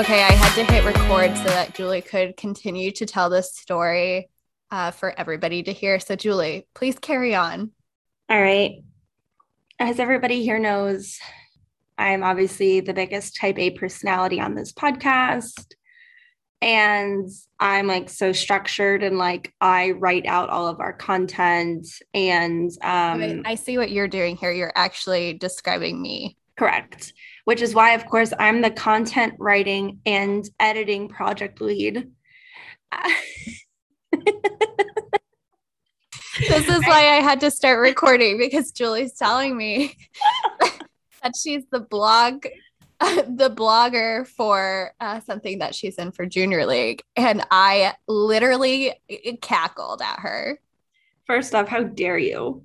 Okay, I had to hit record so that Julie could continue to tell this story for everybody to hear. So Julie, please carry on. All right. As everybody here knows, I'm obviously the biggest type A personality on this podcast. And I'm like so structured and like I write out all of our content. And I see what you're doing here. You're actually describing me. Correct. Which is why, of course, I'm the content writing and editing project lead. This is why I had to start recording, because Julie's telling me that she's the blogger for something that she's in for Junior League. And I literally cackled at her. First off, how dare you?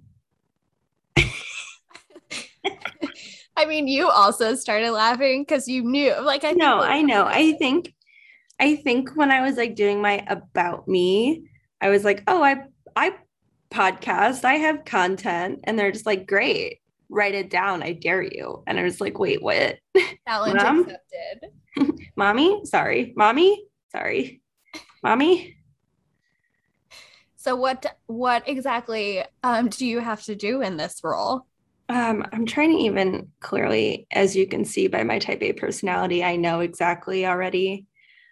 I mean, you also started laughing because you knew, like, I know. I know. I think when I was like doing my about me, I was like, oh, I podcast, I have content, and they're just like, great, write it down. I dare you. And I was like, wait, what? Challenge accepted. Mommy. So what exactly do you have to do in this role? I'm trying to even clearly, as you can see by my type A personality, I know exactly already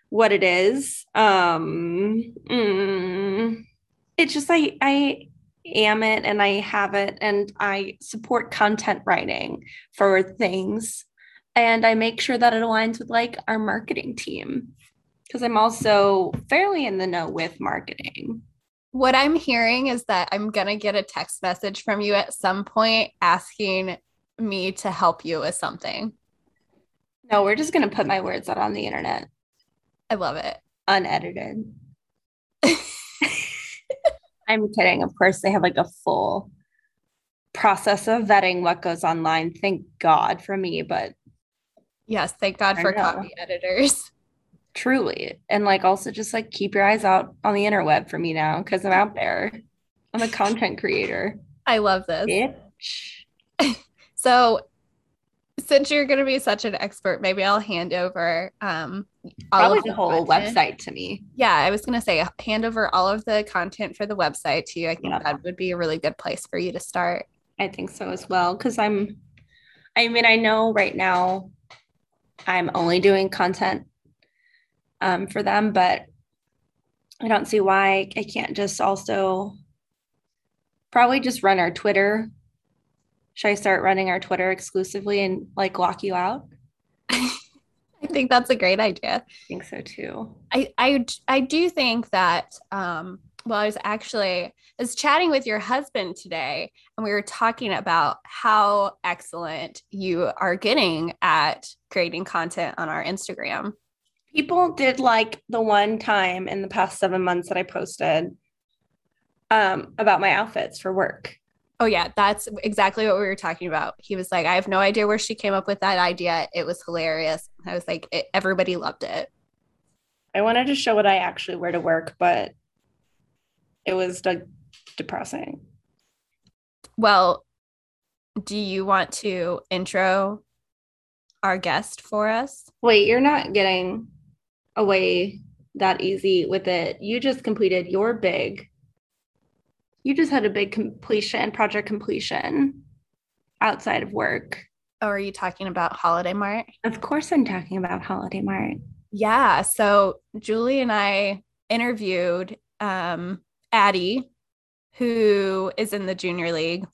what it is. It's just I am it and I have it, and I support content writing for things. And I make sure that it aligns with like our marketing team, because I'm also fairly in the know with marketing. What I'm hearing is that I'm going to get a text message from you at some point asking me to help you with something. No, we're just going to put my words out on the internet. I love it. Unedited. I'm kidding. Of course, they have like a full process of vetting what goes online. Thank God for me, but. Yes. Thank God for copy editors. Truly. And like, also just like keep your eyes out on the interweb for me now, because I'm out there. I'm a content creator. I love this. Bitch. So since you're going to be such an expert, maybe I'll hand over all of the whole website to me. Yeah, I was going to say hand over all of the content for the website to you. I think that would be a really good place for you to start. I think so as well, because I know right now I'm only doing content for them, but I don't see why I can't just also probably just run our Twitter. Should I start running our Twitter exclusively and like lock you out? I think that's a great idea. I think so too. I do think that, well, I was chatting with your husband today, and we were talking about how excellent you are getting at creating content on our Instagram. People did like the one time in the past 7 months that I posted about my outfits for work. Oh, yeah. That's exactly what we were talking about. He was like, I have no idea where she came up with that idea. It was hilarious. I was like, everybody loved it. I wanted to show what I actually wear to work, but it was like depressing. Well, do you want to intro our guest for us? Wait, you're not getting away that easy with it. You just completed you just had a big completion, project completion outside of work. Oh, are you talking about Holiday Mart? Of course I'm talking about Holiday Mart. Yeah. So Julie and I interviewed Addie, who is in the Junior League,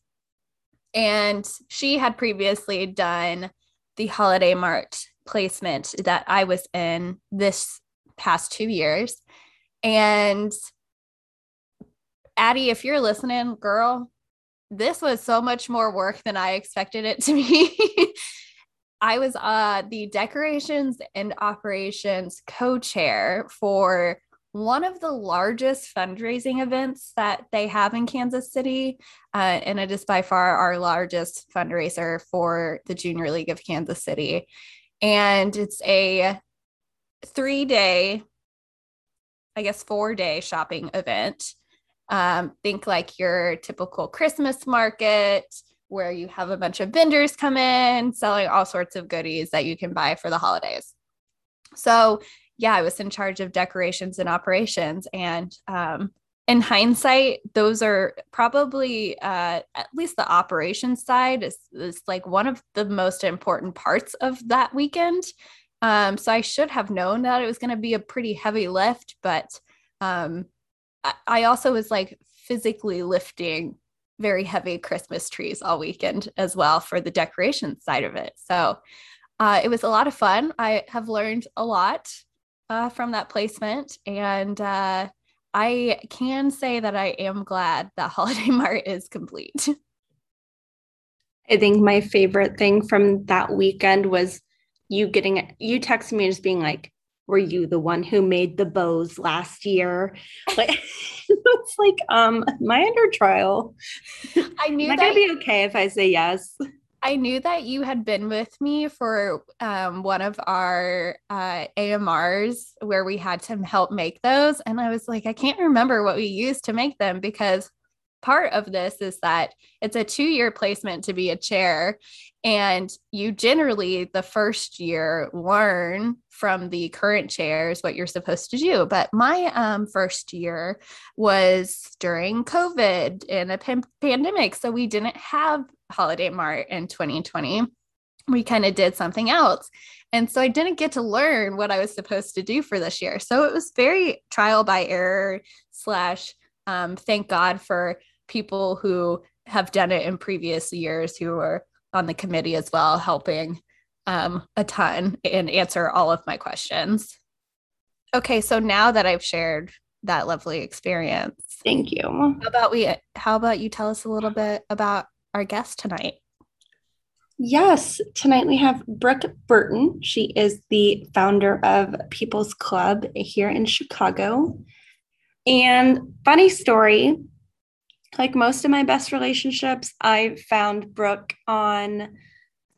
and she had previously done the Holiday Mart placement that I was in this past 2 years. And Addie, if you're listening, girl, this was so much more work than I expected it to be. I was the decorations and operations co-chair for one of the largest fundraising events that they have in Kansas City. And it is by far our largest fundraiser for the Junior League of Kansas City. And it's a 3-day, I guess 4-day shopping event. Think like your typical Christmas market where you have a bunch of vendors come in selling all sorts of goodies that you can buy for the holidays. So yeah, I was in charge of decorations and operations. And in hindsight, those are probably at least the operations side is like one of the most important parts of that weekend. So I should have known that it was going to be a pretty heavy lift, but I also was like physically lifting very heavy Christmas trees all weekend as well for the decoration side of it. So it was a lot of fun. I have learned a lot from that placement. And I can say that I am glad that Holiday Mart is complete. I think my favorite thing from that weekend was you texted me just being like, were you the one who made the bows last year? Like, it's like, am I under trial? I knew that it'd be okay if I say yes. I knew that you had been with me for one of our AMRs where we had to help make those. And I was like, I can't remember what we used to make them, because part of this is that it's a 2-year placement to be a chair. And you generally, the first year, learn from the current chairs what you're supposed to do. But my first year was during COVID and a pandemic. So we didn't have Holiday Mart in 2020. We kind of did something else. And so I didn't get to learn what I was supposed to do for this year. So it was very trial by error / thank God for people who have done it in previous years who are on the committee as well, helping a ton and answer all of my questions. Okay, so now that I've shared that lovely experience. Thank you. How about you tell us a little bit about our guest tonight? Yes, tonight we have Brooke Burton. She is the founder of People's Club here in Chicago. And funny story, like most of my best relationships, I found Brooke on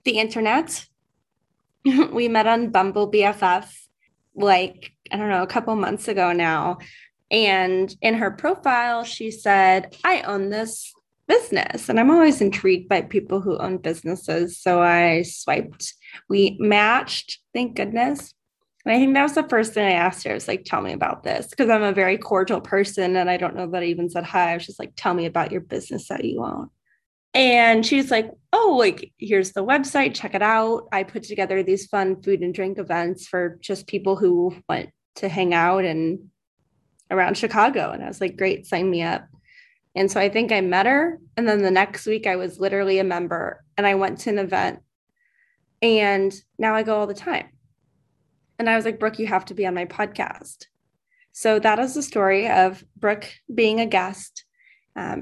the internet. We met on Bumble BFF, like, I don't know, a couple months ago now. And in her profile, she said, I own this business. And I'm always intrigued by people who own businesses. So I swiped. We matched, thank goodness. And I think that was the first thing I asked her. I was like, tell me about this, because I'm a very cordial person. And I don't know that I even said hi. I was just like, tell me about your business that you own. And she's like, oh, like, here's the website. Check it out. I put together these fun food and drink events for just people who want to hang out and around Chicago. And I was like, great, sign me up. And so I think I met her. And then the next week I was literally a member and I went to an event. And now I go all the time. And I was like, Brooke, you have to be on my podcast. So that is the story of Brooke being a guest.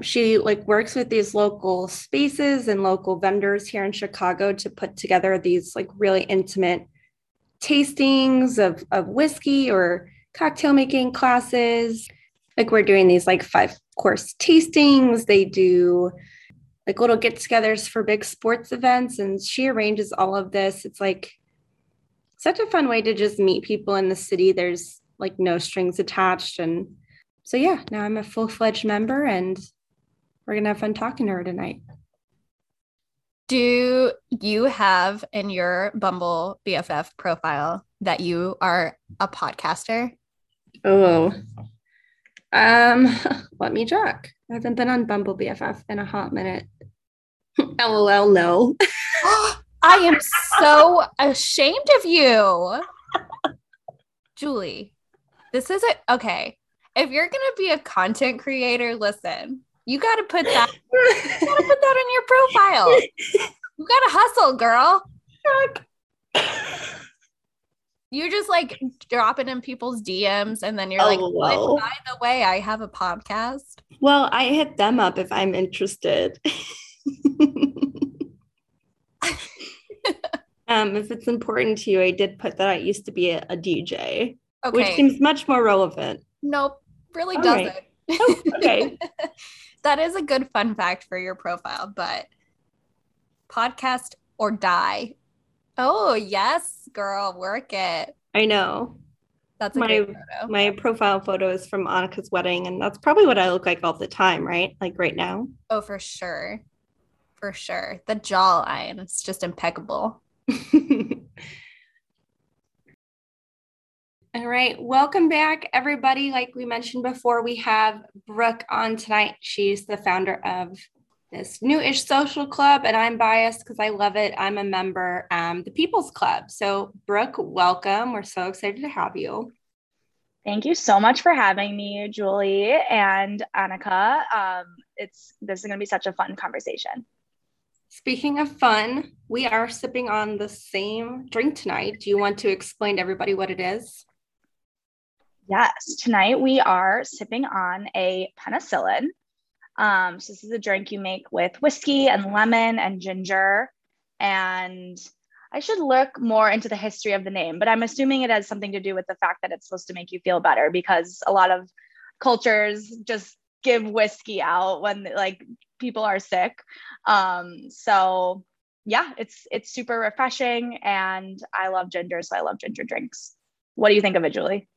She like works with these local spaces and local vendors here in Chicago to put together these like really intimate tastings of whiskey or cocktail making classes. Like we're doing these like 5-course tastings. They do like little get-togethers for big sports events. And she arranges all of this. It's like such a fun way to just meet people in the city. There's like no strings attached. And so, yeah, now I'm a full-fledged member and we're going to have fun talking to her tonight. Do you have in your Bumble BFF profile that you are a podcaster? Oh, let me check. I haven't been on Bumble BFF in a hot minute. LOL, no. I am so ashamed of you. Julie, this isn't okay. If you're going to be a content creator, listen, you got to put that on your profile. You got to hustle, girl. You're just like dropping in people's DMs and then you're well. By the way, I have a podcast. Well, I hit them up if I'm interested. If it's important to you, I did put that I used to be a DJ, okay, which seems much more relevant. Nope, really all doesn't. Right. Oh, okay. That is a good fun fact for your profile, but podcast or die. Oh, yes, girl, work it. I know. That's a great photo. My profile photo is from Annika's wedding, and that's probably what I look like all the time, right? Like right now. Oh, for sure. For sure. The jawline, it's just impeccable. All right. Welcome back, everybody. Like we mentioned before, we have Brooke on tonight. She's the founder of this new-ish social club, and I'm biased because I love it. I'm a member, the People's Club. So Brooke, welcome. We're so excited to have you. Thank you so much for having me, Julie and Annika. This is going to be such a fun conversation. Speaking of fun, we are sipping on the same drink tonight. Do you want to explain to everybody what it is? Yes, tonight we are sipping on a penicillin. So this is a drink you make with whiskey and lemon and ginger. And I should look more into the history of the name, but I'm assuming it has something to do with the fact that it's supposed to make you feel better, because a lot of cultures just give whiskey out when like people are sick. So yeah, it's super refreshing, and I love ginger. So I love ginger drinks. What do you think of it, Julie?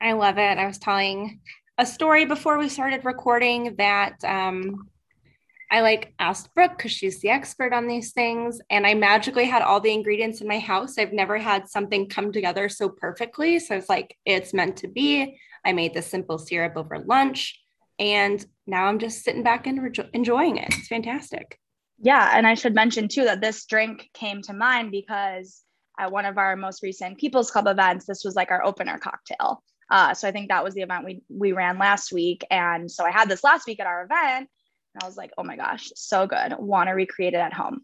I love it. I was telling a story before we started recording that I asked Brooke because she's the expert on these things, and I magically had all the ingredients in my house. I've never had something come together so perfectly. So it's like, it's meant to be. I made the simple syrup over lunch, and now I'm just sitting back and enjoying it. It's fantastic. Yeah. And I should mention too, that this drink came to mind because at one of our most recent People's Club events, this was like our opener cocktail. So I think that was the event we ran last week. And so I had this last week at our event, and I was like, oh my gosh, so good. Want to recreate it at home.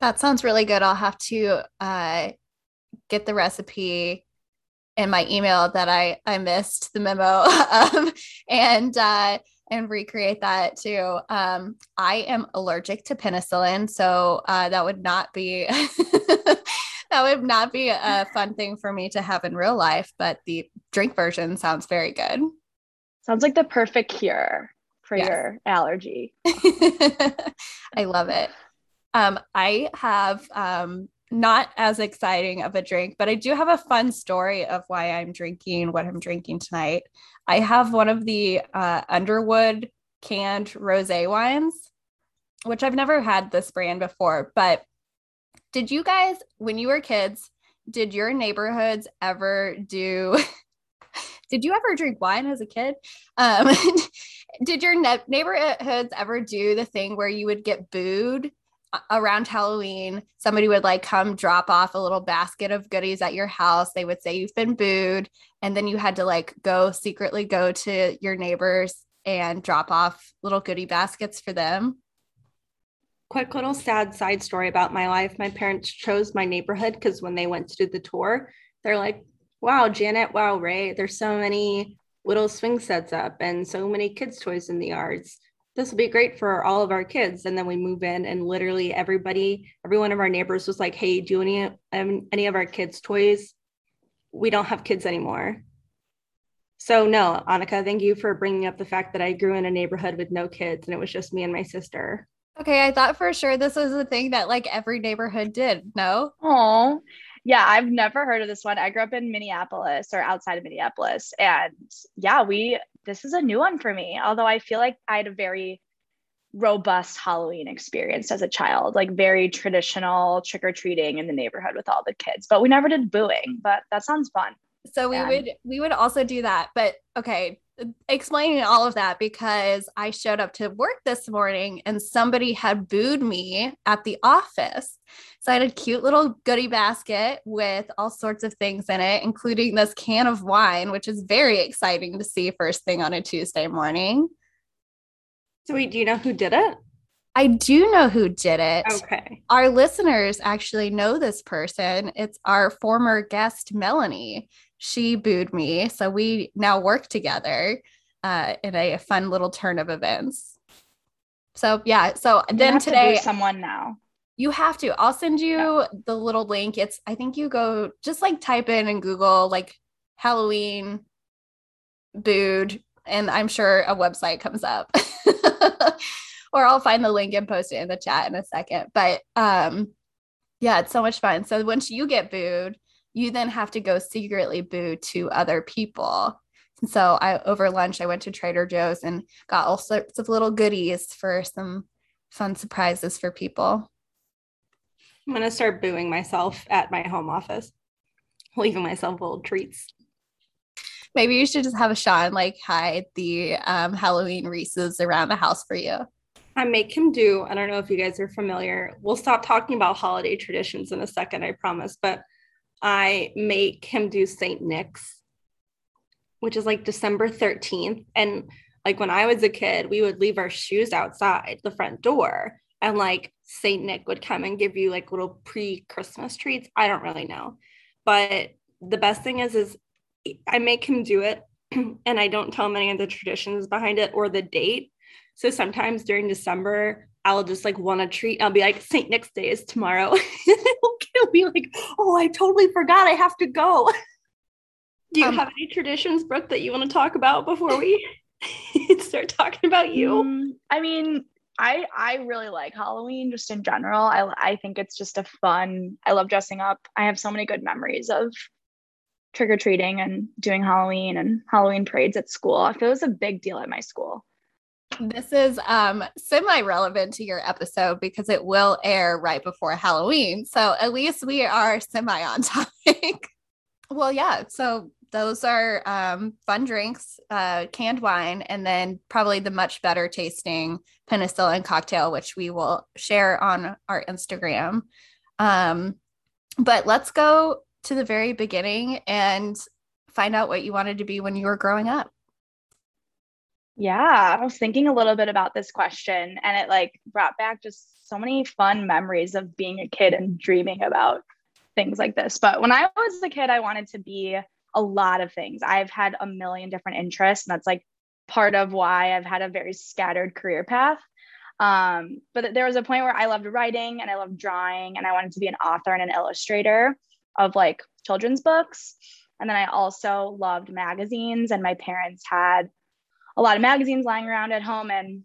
That sounds really good. I'll have to get the recipe in my email that I missed the memo of, and recreate that too. I am allergic to penicillin, so that would not be a fun thing for me to have in real life. But the drink version sounds very good. Sounds like the perfect cure for your allergy. I love it. I have not as exciting of a drink, but I do have a fun story of why I'm drinking what I'm drinking tonight. I have one of the Underwood canned rosé wines, which I've never had this brand before. But did you guys, when you were kids, did your neighborhoods ever do, did you ever drink wine as a kid? Did your neighborhoods ever do the thing where you would get booed? Around Halloween, somebody would come drop off a little basket of goodies at your house. They would say you've been booed, and then you had to go secretly to your neighbors and drop off little goodie baskets for them. Quick little sad side story about my life. My parents chose my neighborhood because when they went to do the tour, they're like, wow, Janet, wow, Ray, there's so many little swing sets up and so many kids' toys in the yards. This will be great for all of our kids. And then we move in, and literally every one of our neighbors was like, hey, do any of our kids' toys? We don't have kids anymore. So no, Annika, thank you for bringing up the fact that I grew in a neighborhood with no kids, and it was just me and my sister. Okay. I thought for sure this was a thing that every neighborhood did. No? Oh, yeah. I've never heard of this one. I grew up in Minneapolis, or outside of Minneapolis. And yeah, this is a new one for me, although I feel like I had a very robust Halloween experience as a child, very traditional trick-or-treating in the neighborhood with all the kids, but we never did booing, but that sounds fun. So we would also do that, but okay. Explaining all of that, because I showed up to work this morning and somebody had booed me at the office. So I had a cute little goodie basket with all sorts of things in it, including this can of wine, which is very exciting to see first thing on a Tuesday morning. So wait, do you know who did it? I do know who did it. Okay. Our listeners actually know this person. It's our former guest, Melanie. She booed me. So we now work together in a fun little turn of events. So yeah. So then today, to someone now you have to, I'll send you the little link. I think you go just type in and Google Halloween booed, and I'm sure a website comes up or I'll find the link and post it in the chat in a second. But yeah, it's so much fun. So once you get booed, you then have to go secretly boo to other people. And so over lunch, I went to Trader Joe's and got all sorts of little goodies for some fun surprises for people. I'm going to start booing myself at my home office. leaving myself little treats. Maybe you should just have a shot and like hide the Halloween Reese's around the house for you. I make him do, I don't know if you guys are familiar. We'll stop talking about holiday traditions in a second, I promise. But I make him do St. Nick's, which is like December 13th. And like when I was a kid, we would leave our shoes outside the front door and like St. Nick would come and give you like little pre-Christmas treats. I don't really know. But the best thing is I make him do it and I don't tell him any of the traditions behind it or the date. So sometimes during December, I'll just like want a treat. I'll be like, St. Nick's Day is tomorrow. He'll be like, oh, I totally forgot. I have to go. Do you have any traditions, Brooke, that you want to talk about before we start talking about you? I mean, I really like Halloween just in general. I think it's just a fun, I love dressing up. I have so many good memories of trick-or-treating and doing Halloween and Halloween parades at school. It was a big deal at my school. This is semi-relevant to your episode because it will air right before Halloween. So at least we are semi on topic. Well, yeah. So those are fun drinks, canned wine, and then probably the much better tasting penicillin cocktail, which we will share on our Instagram. But let's go to the very beginning and find out what you wanted to be when you were growing up. Yeah, I was thinking a little bit about this question and it like brought back just so many fun memories of being a kid and dreaming about things like this. But when I was a kid, I wanted to be a lot of things. I've had a million different interests and that's like part of why I've had a very scattered career path. But there was a point where I loved writing and I loved drawing and I wanted to be an author and an illustrator of like children's books. And then I also loved magazines and my parents had a lot of magazines lying around at home and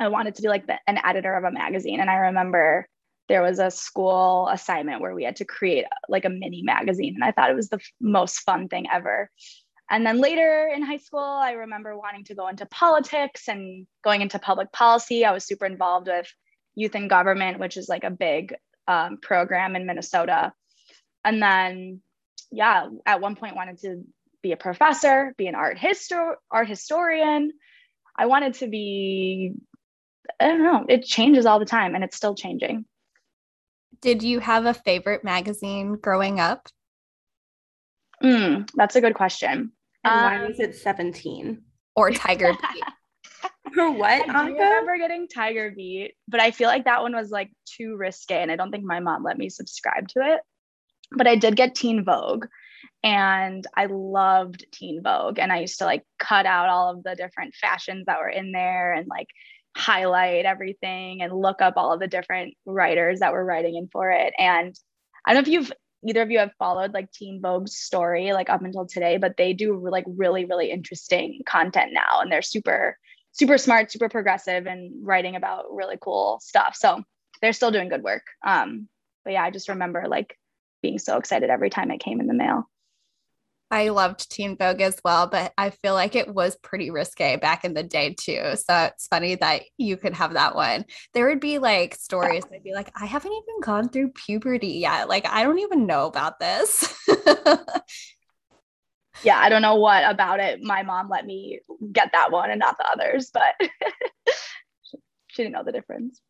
I wanted to be like an editor of a magazine. And I remember there was a school assignment where we had to create like a mini magazine. And I thought it was the most fun thing ever. And then later in high school, I remember wanting to go into politics and going into public policy. I was super involved with Youth in Government, which is like a big program in Minnesota. And then, yeah, at one point wanted to be a professor, be an art historian. I wanted to be, I don't know, it changes all the time and it's still changing. Did you have a favorite magazine growing up? That's a good question. And why was it 17? Or Tiger Beat? Or what? I remember getting Tiger Beat, but I feel like that one was like too risque and I don't think my mom let me subscribe to it. But I did get Teen Vogue. And I loved Teen Vogue and I used to like cut out all of the different fashions that were in there and like highlight everything and look up all of the different writers that were writing in for it. And I don't know if either of you have followed like Teen Vogue's story like up until today, but they do like really, really interesting content now. And they're super, super smart, super progressive and writing about really cool stuff. So they're still doing good work. But yeah, I just remember like being so excited every time it came in the mail. I loved Teen Vogue as well, but I feel like it was pretty risque back in the day too. So it's funny that you could have that one. There would be like stories that'd be like, I haven't even gone through puberty yet. Like, I don't even know about this. Yeah. I don't know what about it. My mom let me get that one and not the others, but she didn't know the difference.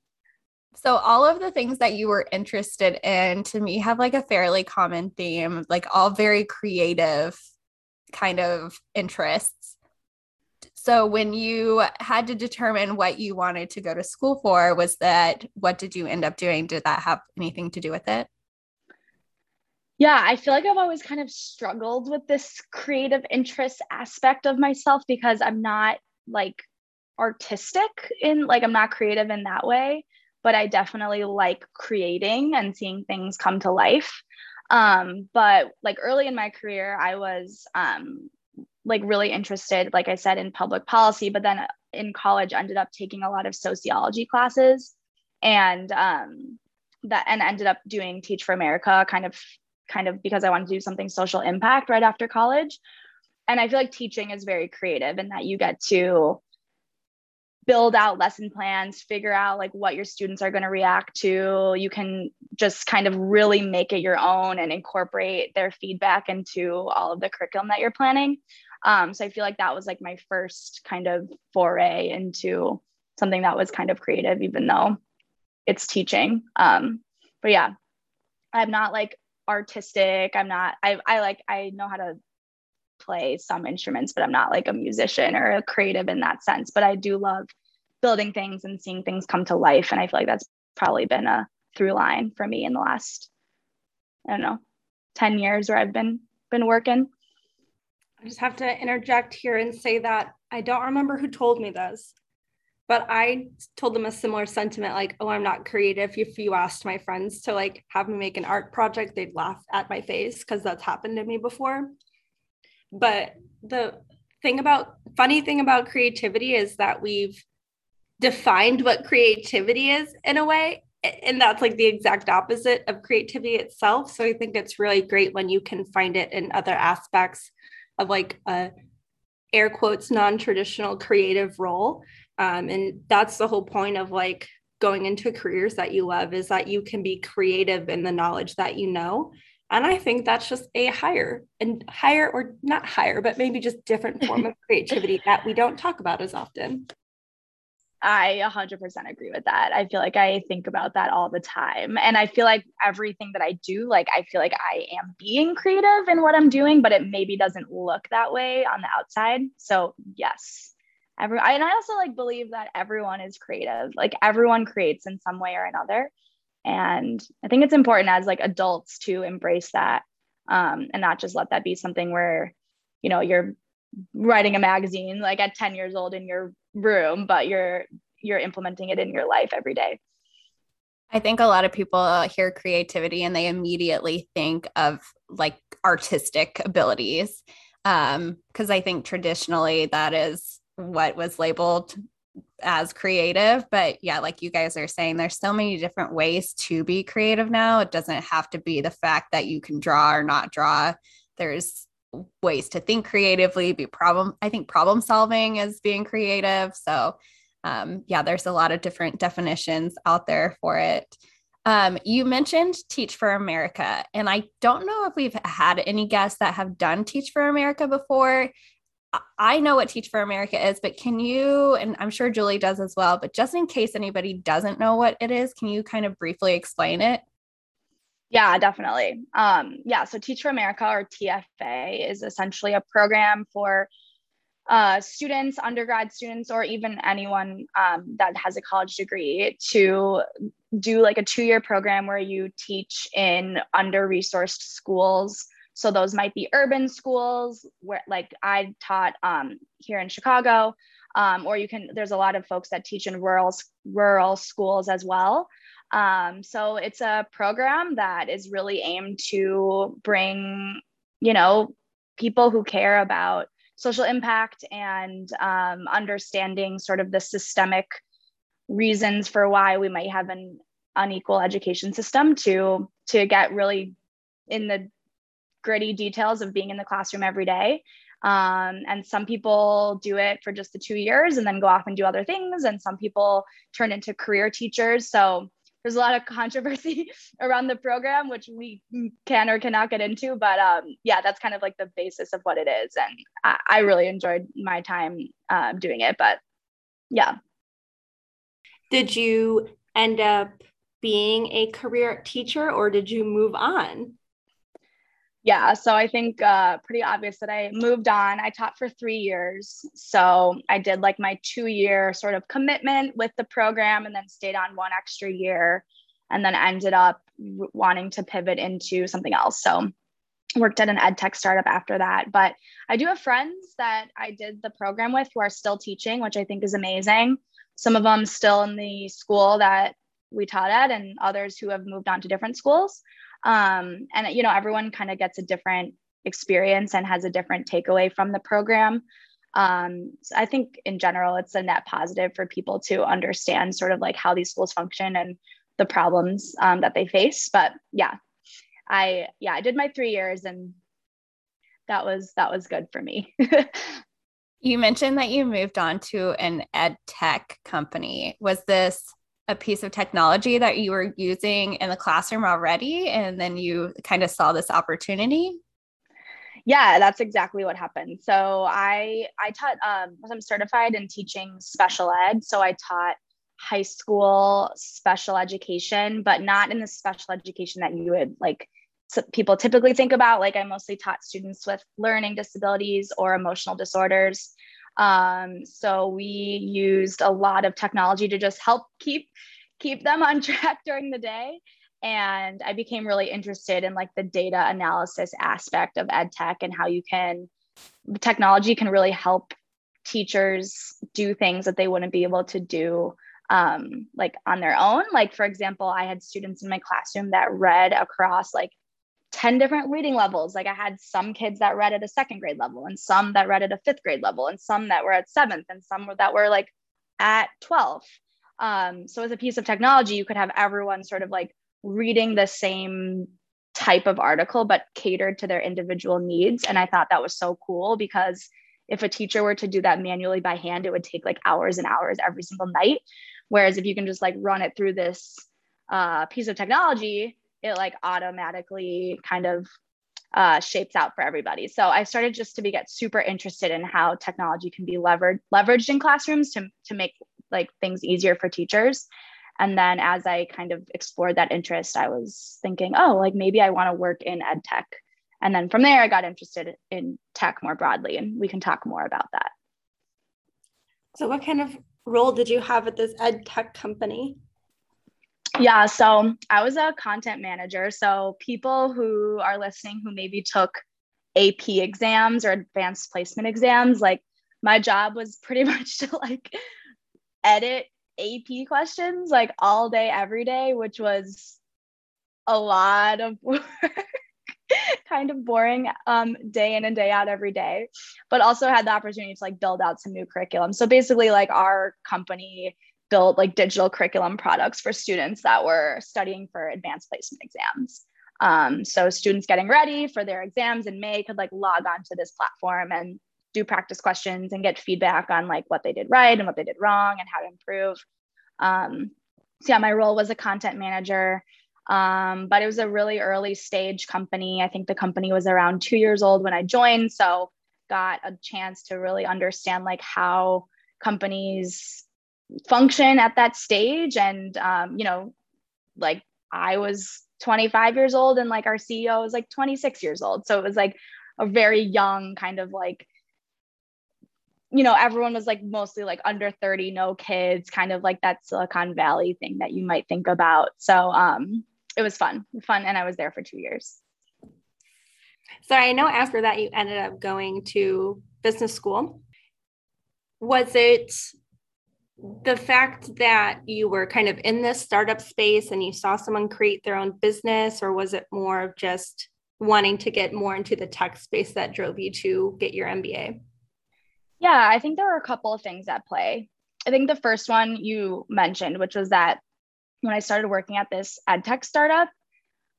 So all of the things that you were interested in, to me, have like a fairly common theme, like all very creative kind of interests. So when you had to determine what you wanted to go to school for, what did you end up doing? Did that have anything to do with it? Yeah, I feel like I've always kind of struggled with this creative interest aspect of myself because I'm not like artistic in like, I'm not creative in that way. But I definitely like creating and seeing things come to life. But like early in my career, I was like really interested, like I said, in public policy, but then in college ended up taking a lot of sociology classes and ended up doing Teach for America kind of because I wanted to do something social impact right after college. And I feel like teaching is very creative in that you get to build out lesson plans, figure out like what your students are going to react to. You can just kind of really make it your own and incorporate their feedback into all of the curriculum that you're planning. So I feel like that was like my first kind of foray into something that was kind of creative, even though it's teaching. But yeah, I'm not like artistic. I know how to play some instruments, but I'm not like a musician or a creative in that sense. But I do love building things and seeing things come to life. And I feel like that's probably been a through line for me in the last, 10 years where I've been working. I just have to interject here and say that I don't remember who told me this, but I told them a similar sentiment, like, oh, I'm not creative. If you asked my friends to like have me make an art project, they'd laugh at my face because that's happened to me before. But the funny thing about creativity is that we've defined what creativity is in a way, and that's like the exact opposite of creativity itself. So I think it's really great when you can find it in other aspects of like a air quotes non-traditional creative role. And that's the whole point of like going into careers that you love, is that you can be creative in the knowledge that you know. And I think that's just a higher or not higher, but maybe just different form of creativity that we don't talk about as often. I 100% agree with that. I feel like I think about that all the time. And I feel like everything that I do, like, I feel like I am being creative in what I'm doing, but it maybe doesn't look that way on the outside. So yes, and I also like believe that everyone is creative. Like everyone creates in some way or another. And I think it's important as like adults to embrace that and not just let that be something where, you're writing a magazine like at 10 years old in your room, but you're implementing it in your life every day. I think a lot of people hear creativity and they immediately think of like artistic abilities, because I think traditionally that is what was labeled as creative. But yeah, like you guys are saying, there's so many different ways to be creative now. It doesn't have to be the fact that you can draw or not draw. There's ways to think creatively, I think problem solving is being creative. So yeah, there's a lot of different definitions out there for it. You mentioned Teach for America, and I don't know if we've had any guests that have done Teach for America before. I know what Teach for America is, but can you, and I'm sure Julie does as well, but just in case anybody doesn't know what it is, can you kind of briefly explain it? Yeah, definitely. So Teach for America, or TFA, is essentially a program for students, undergrad students, or even anyone that has a college degree to do like a 2-year program where you teach in under-resourced schools. So those might be urban schools where like I taught here in Chicago, or there's a lot of folks that teach in rural schools as well. So it's a program that is really aimed to bring, people who care about social impact and understanding sort of the systemic reasons for why we might have an unequal education system to get really in the gritty details of being in the classroom every day. And some people do it for just the 2 years and then go off and do other things. And some people turn into career teachers. So there's a lot of controversy around the program, which we can or cannot get into, but yeah, that's kind of like the basis of what it is. And I really enjoyed my time doing it, but yeah. Did you end up being a career teacher, or did you move on? Yeah, so I think pretty obvious that I moved on. I taught for 3 years. So I did like my 2-year sort of commitment with the program and then stayed on 1 extra year and then ended up wanting to pivot into something else. So worked at an ed tech startup after that. But I do have friends that I did the program with who are still teaching, which I think is amazing. Some of them still in the school that we taught at, and others who have moved on to different schools. And everyone kind of gets a different experience and has a different takeaway from the program. So I think in general, it's a net positive for people to understand sort of like how these schools function and the problems that they face. But yeah, I did my 3 years, and that was good for me. You mentioned that you moved on to an ed tech company. Was this a piece of technology that you were using in the classroom already, and then you kind of saw this opportunity? Yeah, that's exactly what happened. So I taught, I'm certified in teaching special ed. So I taught high school special education, but not in the special education that you would like people typically think about. Like I mostly taught students with learning disabilities or emotional disorders. So we used a lot of technology to just help keep them on track during the day. And I became really interested in like the data analysis aspect of ed tech and how you can, technology can really help teachers do things that they wouldn't be able to do like on their own. Like, for example, I had students in my classroom that read across like 10 different reading levels. Like I had some kids that read at a second grade level and some that read at a fifth grade level and some that were at seventh and some that were like at 12. So as a piece of technology, you could have everyone sort of like reading the same type of article, but catered to their individual needs. And I thought that was so cool because if a teacher were to do that manually by hand, it would take like hours and hours every single night. Whereas if you can just like run it through this piece of technology, it like automatically kind of shapes out for everybody. So I started just to get super interested in how technology can be leveraged in classrooms to make like things easier for teachers. And then as I kind of explored that interest, I was thinking, oh, like maybe I want to work in ed tech. And then from there, I got interested in tech more broadly, and we can talk more about that. So what kind of role did you have at this ed tech company? Yeah, so I was a content manager. So people who are listening who maybe took AP exams or advanced placement exams, like my job was pretty much to like edit AP questions like all day, every day, which was a lot of work. Kind of boring day in and day out every day, but also had the opportunity to like build out some new curriculum. So basically like our company built like digital curriculum products for students that were studying for advanced placement exams. So students getting ready for their exams in May could like log onto this platform and do practice questions and get feedback on like what they did right and what they did wrong and how to improve. So yeah, my role was a content manager. But it was a really early stage company. I think the company was around 2 years old when I joined. So got a chance to really understand like how companies function at that stage. And, you know, like I was 25 years old and like our CEO was like 26 years old. So it was like a very young kind of like, you know, everyone was like mostly like under 30, no kids, kind of like that Silicon Valley thing that you might think about. So, it was fun. And I was there for 2 years. So I know after that, you ended up going to business school. Was it the fact that you were kind of in this startup space and you saw someone create their own business, or was it more of just wanting to get more into the tech space that drove you to get your MBA? Yeah, I think there were a couple of things at play. I think the first one you mentioned, which was that when I started working at this ed tech startup,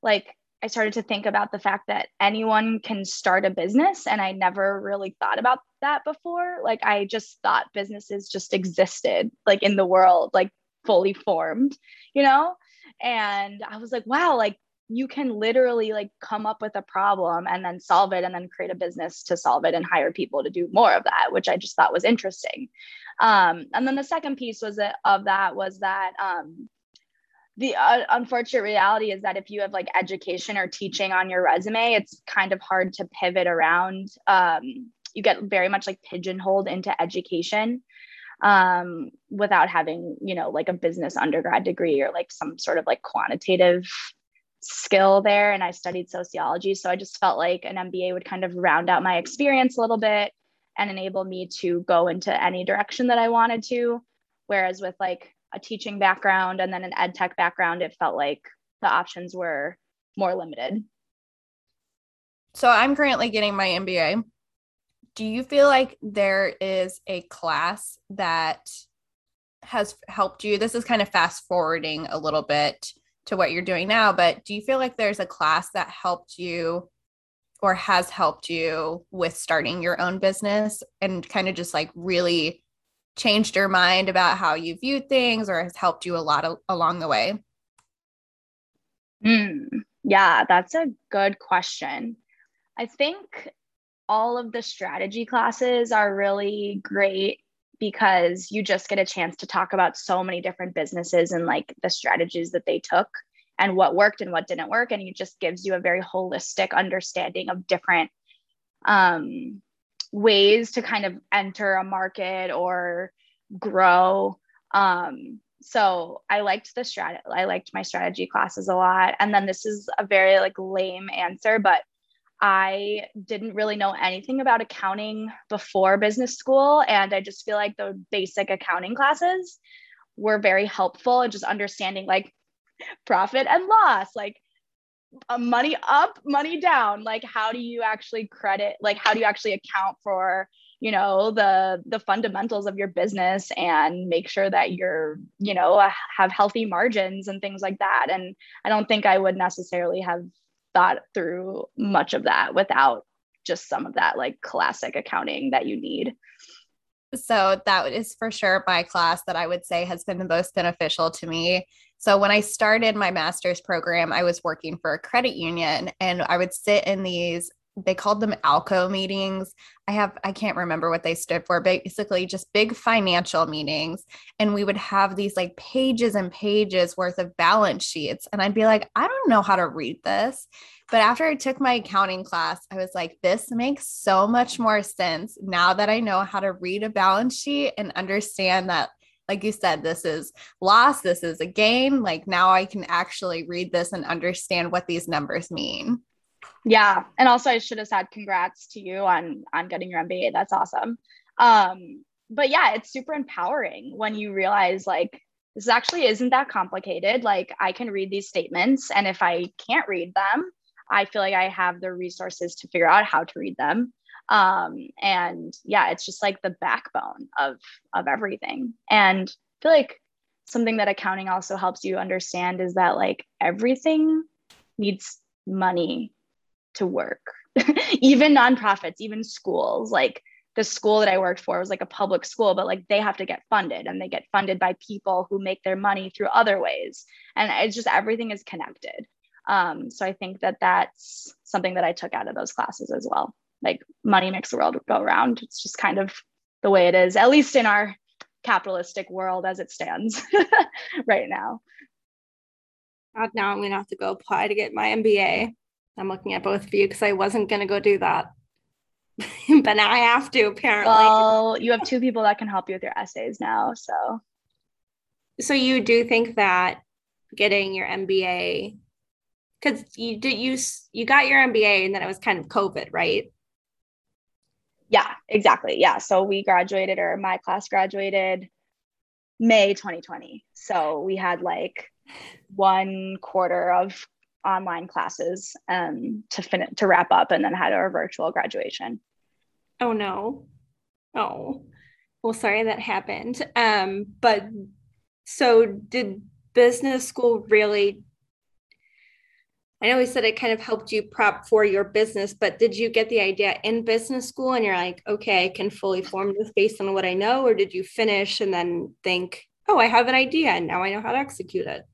like I started to think about the fact that anyone can start a business. And I never really thought about that before. Like I just thought businesses just existed like in the world, like fully formed, you know? And I was like, wow, like you can literally like come up with a problem and then solve it and then create a business to solve it and hire people to do more of that, which I just thought was interesting. And then the second piece was that the unfortunate reality is that if you have like education or teaching on your resume, it's kind of hard to pivot around. You get very much like pigeonholed into education without having, you know, like a business undergrad degree or like some sort of like quantitative skill there. And I studied sociology. So I just felt like an MBA would kind of round out my experience a little bit and enable me to go into any direction that I wanted to. Whereas with like a teaching background and then an ed tech background, it felt like the options were more limited. So I'm currently getting my MBA. Do you feel like there is a class that has helped you? This is kind of fast forwarding a little bit to what you're doing now, but do you feel like there's a class that helped you or has helped you with starting your own business and kind of just like really changed your mind about how you viewed things, or has helped you a lot along the way? Yeah, that's a good question. I think all of the strategy classes are really great because you just get a chance to talk about so many different businesses and like the strategies that they took and what worked and what didn't work. And it just gives you a very holistic understanding of different ways to kind of enter a market or grow. So I liked the my strategy classes a lot. And then this is a very like lame answer, but I didn't really know anything about accounting before business school. And I just feel like the basic accounting classes were very helpful in just understanding like profit and loss, like money up, money down. Like, how do you actually credit? Like, how do you actually account for, you know, the fundamentals of your business and make sure that you're, you know, have healthy margins and things like that. And I don't think I would necessarily have thought through much of that without just some of that like classic accounting that you need. So that is for sure my class that I would say has been the most beneficial to me. So when I started my master's program, I was working for a credit union and I would sit in these, they called them ALCO meetings. I can't remember what they stood for, basically just big financial meetings. And we would have these like pages and pages worth of balance sheets. And I'd be like, I don't know how to read this. But after I took my accounting class, I was like, this makes so much more sense now that I know how to read a balance sheet and understand that, like you said, this is loss, this is a gain. Like now I can actually read this and understand what these numbers mean. Yeah. And also I should have said congrats to you on getting your MBA. That's awesome. But yeah, it's super empowering when you realize like, this actually isn't that complicated. Like I can read these statements, and if I can't read them, I feel like I have the resources to figure out how to read them. And yeah, it's just like the backbone of everything. And I feel like something that accounting also helps you understand is that like everything needs money to work, even nonprofits, even schools. Like the school that I worked for was like a public school, but like they have to get funded, and they get funded by people who make their money through other ways. And it's just, everything is connected. So I think that that's something that I took out of those classes as well. Like money makes the world go round. It's just kind of the way it is, at least in our capitalistic world as it stands right now. God, now I'm going to have to go apply to get my MBA. I'm looking at both of you because I wasn't going to go do that. But now I have to, apparently. Well, you have two people that can help you with your essays now. So you do think that getting your MBA, because you got your MBA and then it was kind of COVID, right? Yeah, exactly. Yeah. So we graduated, or my class graduated May 2020. So we had like 1 quarter of online classes to wrap up, and then had our virtual graduation. Oh no. Oh, well, sorry that happened. But so did business school really, I know we said it kind of helped you prep for your business, but did you get the idea in business school and you're like, okay, I can fully form this based on what I know? Or did you finish and then think, oh, I have an idea and now I know how to execute it?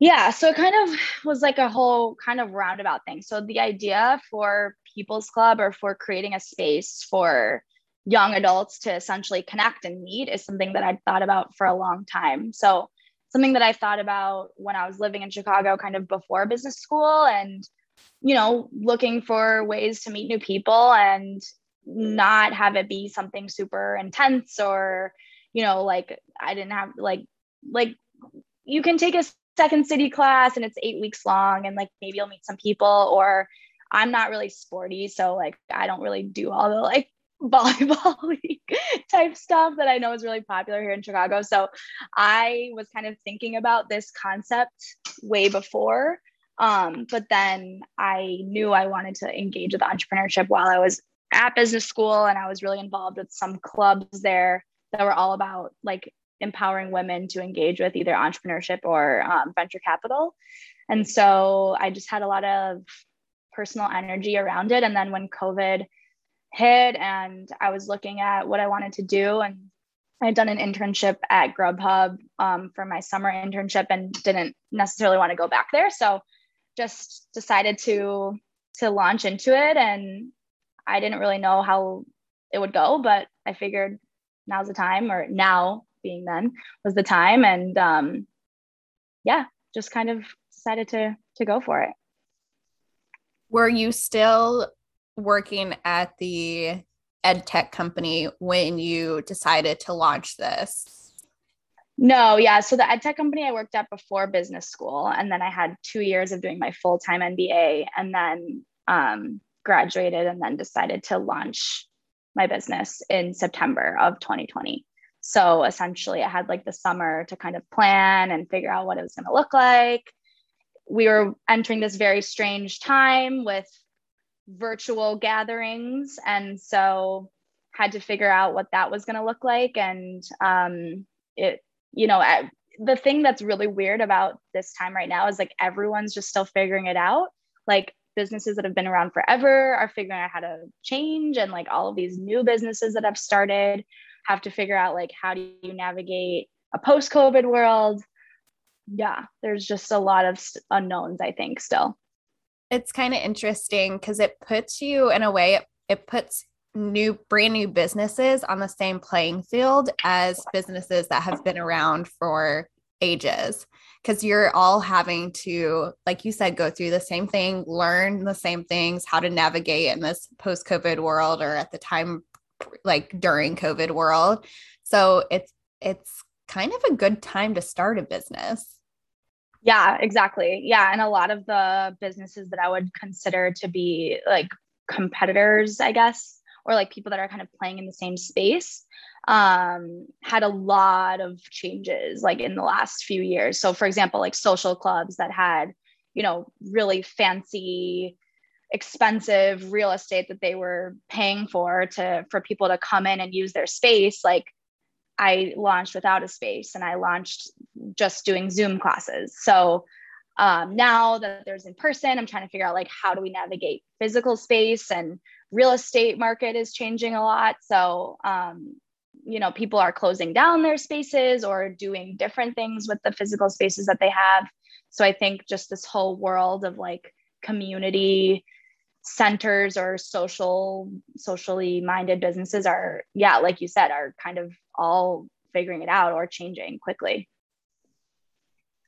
Yeah, so it kind of was like a whole kind of roundabout thing. So the idea for People's Club, or for creating a space for young adults to essentially connect and meet, is something that I'd thought about for a long time. So something that I thought about when I was living in Chicago kind of before business school, and, you know, looking for ways to meet new people and not have it be something super intense, or, you know, like I didn't have like you can take a Second City class and it's 8 weeks long and like maybe you'll meet some people, or I'm not really sporty, so like I don't really do all the like volleyball league type stuff that I know is really popular here in Chicago. So I was kind of thinking about this concept way before, but then I knew I wanted to engage with entrepreneurship while I was at business school, and I was really involved with some clubs there that were all about like empowering women to engage with either entrepreneurship or venture capital. And so I just had a lot of personal energy around it. And then when COVID hit and I was looking at what I wanted to do, and I had done an internship at Grubhub for my summer internship and didn't necessarily want to go back there. So just decided to launch into it. And I didn't really know how it would go, but I figured now's the time, or now being then was the time. And yeah, just kind of decided to go for it. Were you still working at the ed tech company when you decided to launch this? No. Yeah. So the ed tech company I worked at before business school, and then I had 2 years of doing my full-time MBA, and then graduated, and then decided to launch my business in September of 2020. So essentially I had like the summer to kind of plan and figure out what it was going to look like. We were entering this very strange time with virtual gatherings, and so had to figure out what that was going to look like. And it, you know, the thing that's really weird about this time right now is like everyone's just still figuring it out. Like businesses that have been around forever are figuring out how to change, and like all of these new businesses that have started have to figure out like how do you navigate a post-COVID world. Yeah, there's just a lot of unknowns, I think, still. It's kind of interesting because it puts you in a way, it puts brand new businesses on the same playing field as businesses that have been around for ages, because you're all having to, like you said, go through the same thing, learn the same things, how to navigate in this post-COVID world, or at the time, like during COVID world. So it's kind of a good time to start a business. Yeah, exactly. Yeah. And a lot of the businesses that I would consider to be like competitors, I guess, or like people that are kind of playing in the same space, had a lot of changes like in the last few years. So for example, like social clubs that had, you know, really fancy, expensive real estate that they were paying for people to come in and use their space. Like I launched without a space, and I launched just doing Zoom classes. So now that there's in person, I'm trying to figure out like, how do we navigate physical space, and real estate market is changing a lot. So, you know, people are closing down their spaces or doing different things with the physical spaces that they have. So I think just this whole world of like community centers or socially minded businesses are, yeah, like you said, are kind of all figuring it out or changing quickly.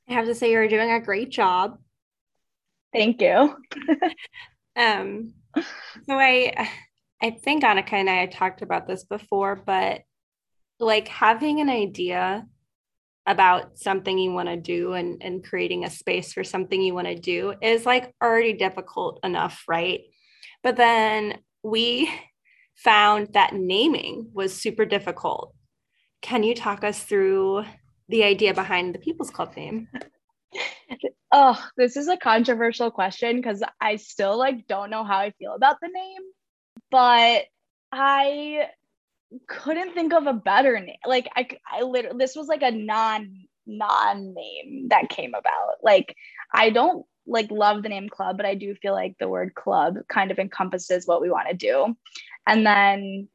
I have to say you're doing a great job. Thank you. So I think Annika and I talked about this before, but like having an idea about something you want to do and creating a space for something you want to do is like already difficult enough, right? But then we found that naming was super difficult. Can you talk us through the idea behind the People's Club name? Oh, this is a controversial question because I still like don't know how I feel about the name, but I couldn't think of a better name. Like I literally, this was like a non name that came about. Like I don't like love the name club, but I do feel like the word club kind of encompasses what we want to do. And then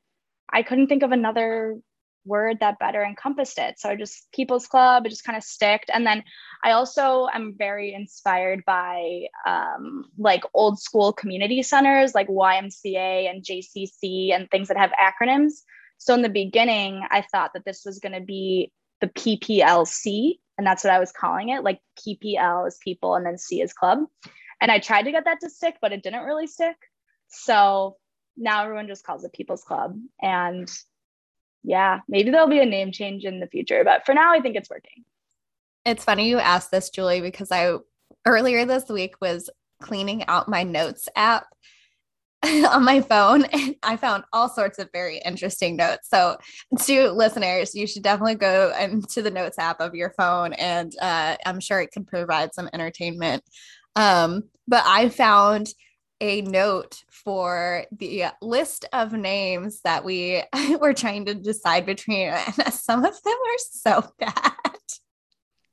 I couldn't think of another word that better encompassed it. So I just People's Club, it just kind of sticked. And then I also am very inspired by like old school community centers like YMCA and JCC and things that have acronyms. So in the beginning, I thought that this was going to be the PPLC, and that's what I was calling it. Like PPL is people and then C is club. And I tried to get that to stick, but it didn't really stick. So now everyone just calls it People's Club. And yeah, maybe there'll be a name change in the future, but for now, I think it's working. It's funny you asked this, Julie, because I earlier this week was cleaning out my notes app on my phone, and I found all sorts of very interesting notes. So to listeners, you should definitely go into the notes app of your phone, and I'm sure it can provide some entertainment. But I found a note for the list of names that we were trying to decide between, and some of them are so bad.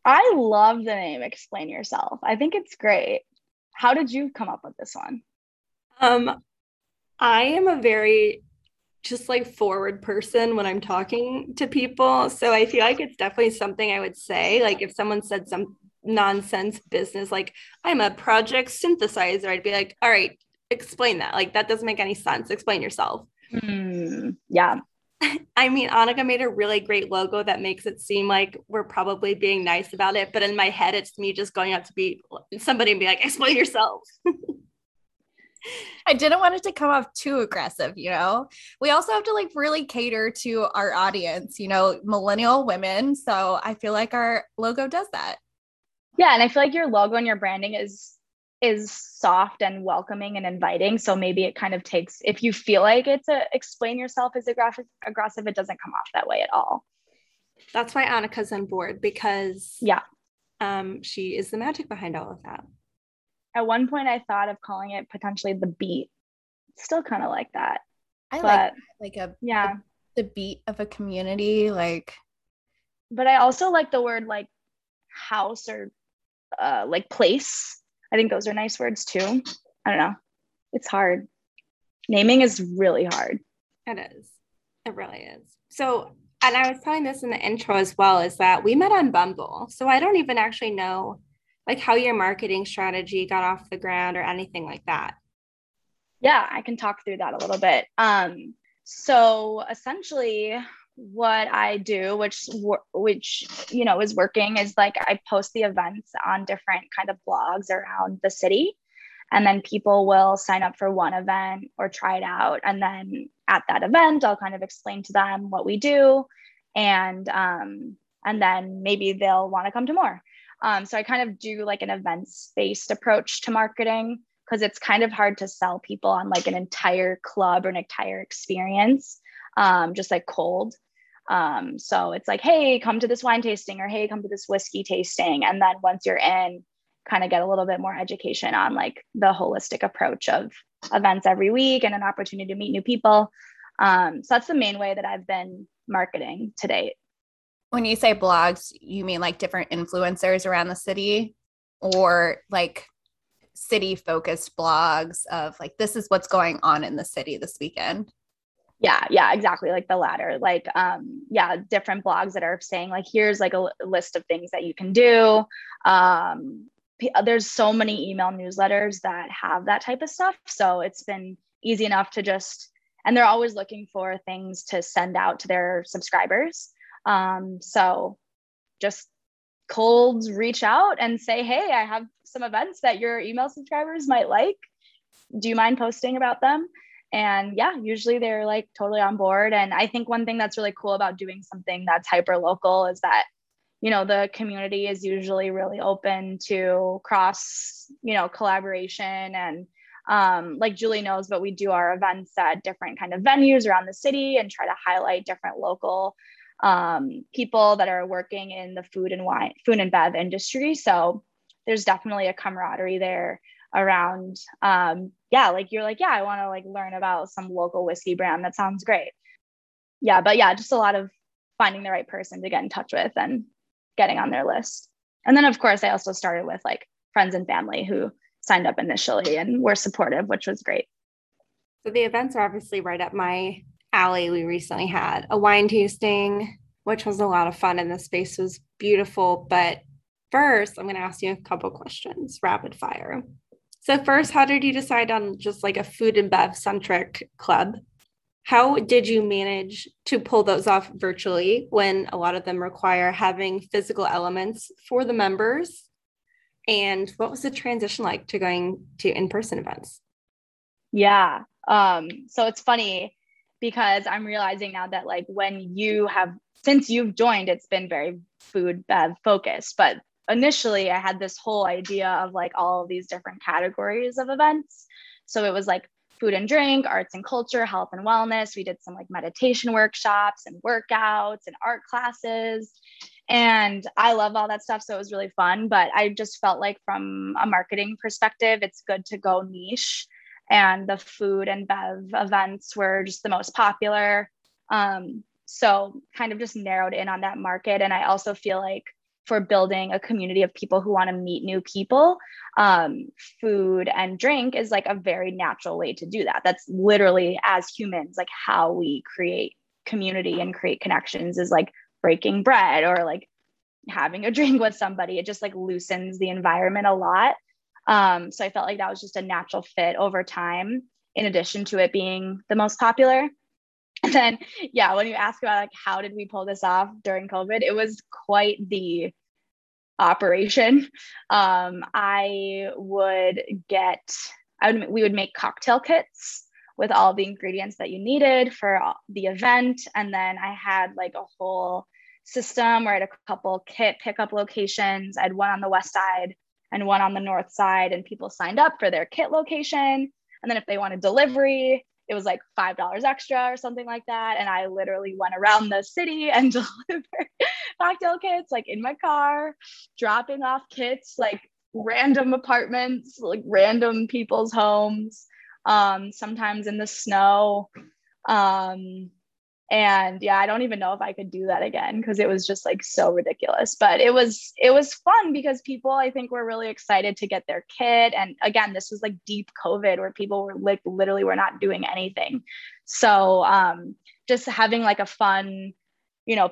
I love the name Explain Yourself. I think it's great. How did you come up with this one? I am a very just like forward person when I'm talking to people. So I feel like it's definitely something I would say, like if someone said some nonsense business, like I'm a project synthesizer, I'd be like, all right, explain that. Like that doesn't make any sense. Explain yourself. Yeah. I mean, Annika made a really great logo that makes it seem like we're probably being nice about it. But in my head, it's me just going out to be somebody and be like, explain yourself. I didn't want it to come off too aggressive, you know. We also have to like really cater to our audience, you know, millennial women. So I feel like our logo does that. Yeah. And I feel like your logo and your branding is soft and welcoming and inviting. So maybe it kind of takes, if you feel like it's a explain yourself as aggressive, it doesn't come off that way at all. That's why Annika's on board because she is the magic behind all of that. At one point I thought of calling it potentially the beat. Still kind of like that. The beat of a community. Like, but I also like the word like house or like place. I think those are nice words too. I don't know. It's hard. Naming is really hard. It is. It really is. So, and I was telling this in the intro as well, is that we met on Bumble. So I don't even actually know like how your marketing strategy got off the ground or anything like that. Yeah, I can talk through that a little bit. So essentially what I do, which, you know, is working is like, I post the events on different kind of blogs around the city, and then people will sign up for one event or try it out. And then at that event, I'll kind of explain to them what we do. And then maybe they'll want to come to more. So I kind of do like an events-based approach to marketing because it's kind of hard to sell people on like an entire club or an entire experience, just like cold. So it's like, hey, come to this wine tasting or hey, come to this whiskey tasting. And then once you're in, kind of get a little bit more education on like the holistic approach of events every week and an opportunity to meet new people. So that's the main way that I've been marketing to date. When you say blogs, you mean like different influencers around the city or like city focused blogs of like, this is what's going on in the city this weekend. Yeah, exactly. Like the latter, like, different blogs that are saying like, here's like a list of things that you can do. There's so many email newsletters that have that type of stuff. So it's been easy enough to just, and they're always looking for things to send out to their subscribers. So just colds reach out and say, hey, I have some events that your email subscribers might like. Do you mind posting about them? And yeah, usually they're like totally on board. And I think one thing that's really cool about doing something that's hyper local is that, you know, the community is usually really open to cross, you know, collaboration and, like Julie knows, but we do our events at different kind of venues around the city and try to highlight different local people that are working in the food and bev industry. So there's definitely a camaraderie there around, I want to like learn about some local whiskey brand. That sounds great. Yeah. But yeah, just a lot of finding the right person to get in touch with and getting on their list. And then of course, I also started with like friends and family who signed up initially and were supportive, which was great. So the events are obviously right up my alley. We recently had a wine tasting, which was a lot of fun, and the space was beautiful. But first, I'm going to ask you a couple questions, rapid fire. So first, how did you decide on just like a food and bev centric club? How did you manage to pull those off virtually when a lot of them require having physical elements for the members? And what was the transition like to going to in-person events? Yeah. So it's funny, because I'm realizing now that like since you've joined, it's been very food, bev focused. But initially I had this whole idea of like all of these different categories of events. So it was like food and drink, arts and culture, health and wellness. We did some like meditation workshops and workouts and art classes. And I love all that stuff. So it was really fun. But I just felt like from a marketing perspective, it's good to go niche. And the food and bev events were just the most popular. So kind of just narrowed in on that market. And I also feel like for building a community of people who want to meet new people, food and drink is like a very natural way to do that. That's literally, as humans, like how we create community and create connections is like breaking bread or like having a drink with somebody. It just like loosens the environment a lot. So I felt like that was just a natural fit over time, in addition to it being the most popular. And then, yeah, when you ask about like, how did we pull this off during COVID? It was quite the operation. We would make cocktail kits with all the ingredients that you needed for the event. And then I had like a whole system where I had a couple kit pickup locations. I had one on the west side and one on the north side, and people signed up for their kit location. And then if they wanted delivery, it was like $5 extra or something like that. And I literally went around the city and delivered cocktail kits, like in my car, dropping off kits, like random apartments, like random people's homes, sometimes in the snow. And yeah, I don't even know if I could do that again, because it was just like so ridiculous. But it was fun because people, I think, were really excited to get their kit. And again, this was like deep COVID where people were like literally were not doing anything. So just having like a fun,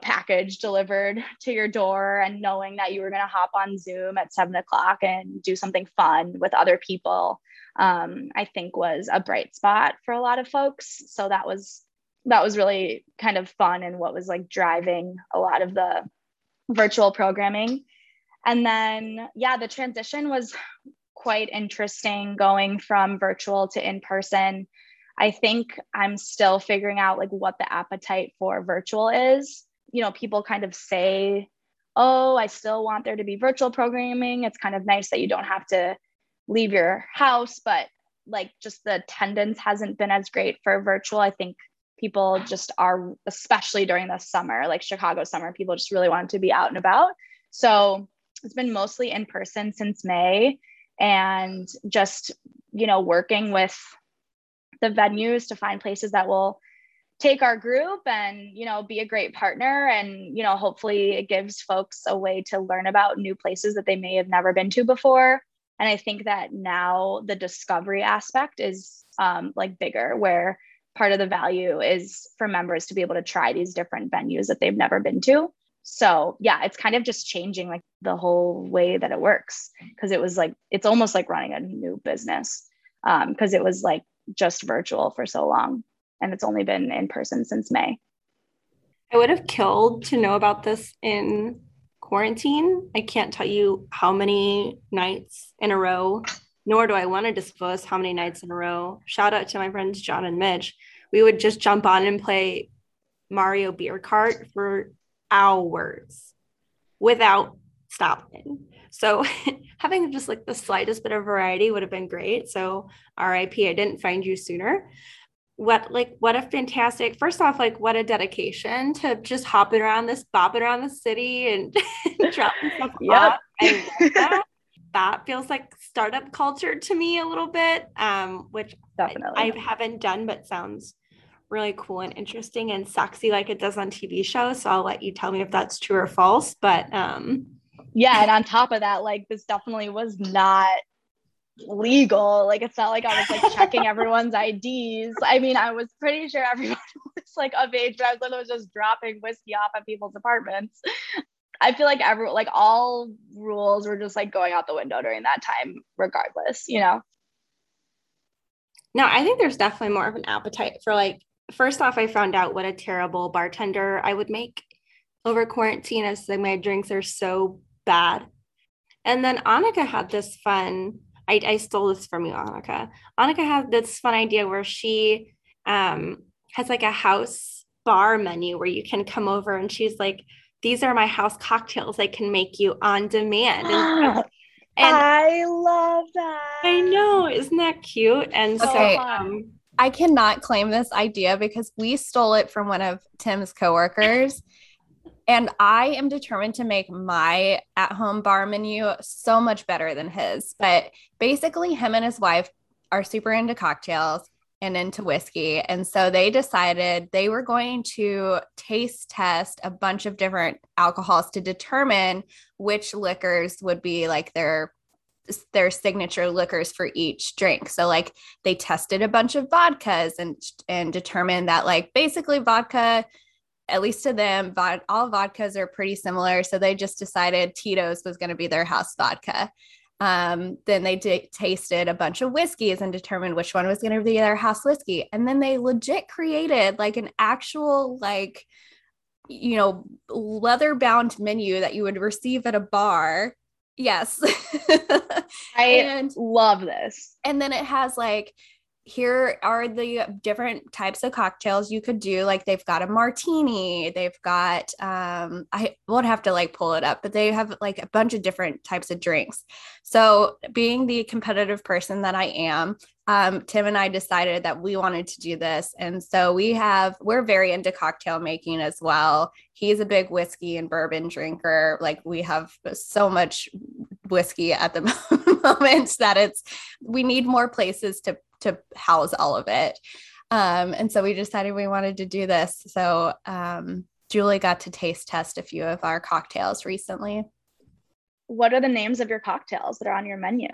package delivered to your door and knowing that you were going to hop on Zoom at 7:00 and do something fun with other people, I think was a bright spot for a lot of folks. So that was really kind of fun, and what was like driving a lot of the virtual programming. And then, yeah, the transition was quite interesting going from virtual to in-person. I think I'm still figuring out like what the appetite for virtual is. People kind of say, oh, I still want there to be virtual programming. It's kind of nice that you don't have to leave your house, but like just the attendance hasn't been as great for virtual. I think people just are, especially during the summer, like Chicago summer, people just really wanted to be out and about. So it's been mostly in person since May, and just, working with the venues to find places that will take our group and, be a great partner. And, hopefully it gives folks a way to learn about new places that they may have never been to before. And I think that now the discovery aspect is like bigger, where part of the value is for members to be able to try these different venues that they've never been to. So yeah, it's kind of just changing like the whole way that it works. Cause it was like, it's almost like running a new business. Cause it was like just virtual for so long, and it's only been in person since May. I would have killed to know about this in quarantine. I can't tell you how many nights in a row, nor do I want to disclose how many nights in a row. Shout out to my friends, John and Mitch. We would just jump on and play Mario Beer Kart for hours without stopping. So having just like the slightest bit of variety would have been great. So RIP, I didn't find you sooner. What a fantastic, first off, like what a dedication to just bopping around the city and dropping stuff off. I love that. That feels like startup culture to me a little bit, which definitely I haven't done, but sounds really cool and interesting and sexy like it does on TV shows. So I'll let you tell me if that's true or false, but yeah. And on top of that, like this definitely was not legal. Like, it's not like I was like checking everyone's IDs. I mean, I was pretty sure everyone was like of age, but I was literally just dropping whiskey off at people's apartments. I feel like all rules were just like going out the window during that time, regardless, No, I think there's definitely more of an appetite for like, first off, I found out what a terrible bartender I would make over quarantine, as like my drinks are so bad. And then Annika had this fun, I stole this from you, Annika. Annika had this fun idea where she has like a house bar menu where you can come over, and she's like, these are my house cocktails I can make you on demand. And I love that. I know. Isn't that cute? And okay, so I cannot claim this idea because we stole it from one of Tim's coworkers. And I am determined to make my at-home bar menu so much better than his. But basically, him and his wife are super into cocktails. and into whiskey. And so they decided they were going to taste test a bunch of different alcohols to determine which liquors would be like their signature liquors for each drink. So like they tested a bunch of vodkas and determined that like basically vodka, at least to them, all vodkas are pretty similar. So they just decided Tito's was going to be their house vodka. Then they tasted a bunch of whiskeys and determined which one was going to be their house whiskey. And then they legit created like an actual, like, you know, leather bound menu that you would receive at a bar. Yes. I love this. And then it has like, here are the different types of cocktails you could do. Like they've got a martini, they've got, I won't have to like pull it up, but they have like a bunch of different types of drinks. So being the competitive person that I am, Tim and I decided that we wanted to do this. And so we're very into cocktail making as well. He's a big whiskey and bourbon drinker. Like we have so much whiskey at the moment that we need more places to house all of it. And so we decided we wanted to do this. So Julie got to taste test a few of our cocktails recently. What are the names of your cocktails that are on your menu?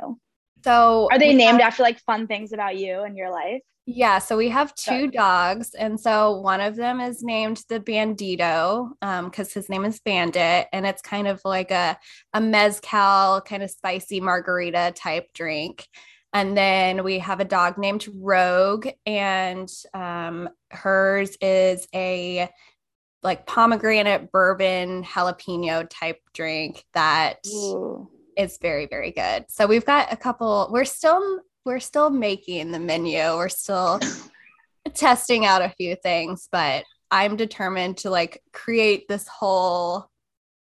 So are they named after like fun things about you and your life? Yeah. So we have two dogs. And so one of them is named the Bandito, cause his name is Bandit, and it's kind of like a mezcal kind of spicy margarita type drink. And then we have a dog named Rogue, and hers is a like pomegranate bourbon jalapeno type drink that is very, very good. So we've got a couple. We're still making the menu. We're still testing out a few things, but I'm determined to like create this whole.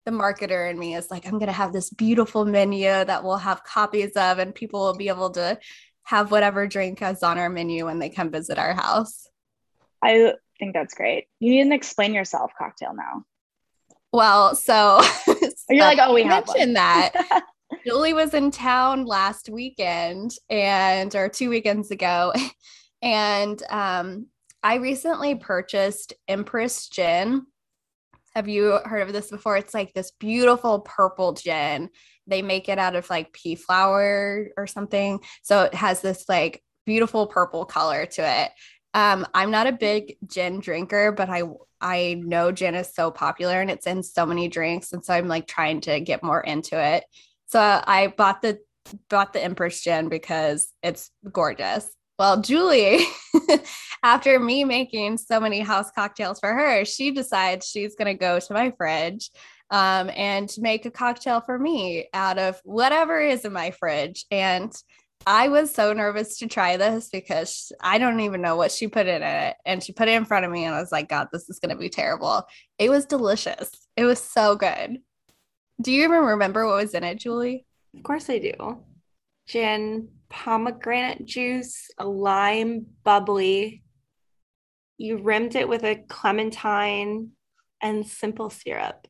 The marketer in me is like, I'm going to have this beautiful menu that we'll have copies of, and people will be able to have whatever drink is on our menu when they come visit our house. I think that's great. You need an explain yourself cocktail now. Well, you're like, oh, we mentioned that. Julie was in town last weekend or 2 weekends ago. And I recently purchased Empress Gin. Have you heard of this before? It's like this beautiful purple gin. They make it out of like pea flower or something. So it has this like beautiful purple color to it. I'm not a big gin drinker, but I know gin is so popular and it's in so many drinks. And so I'm like trying to get more into it. So I bought the Empress Gin because it's gorgeous. Well, Julie, after me making so many house cocktails for her, she decides she's going to go to my fridge and make a cocktail for me out of whatever is in my fridge. And I was so nervous to try this because I don't even know what she put in it. And she put it in front of me and I was like, God, this is going to be terrible. It was delicious. It was so good. Do you even remember what was in it, Julie? Of course I do. Gin, pomegranate juice, a lime bubbly. You rimmed it with a clementine and simple syrup.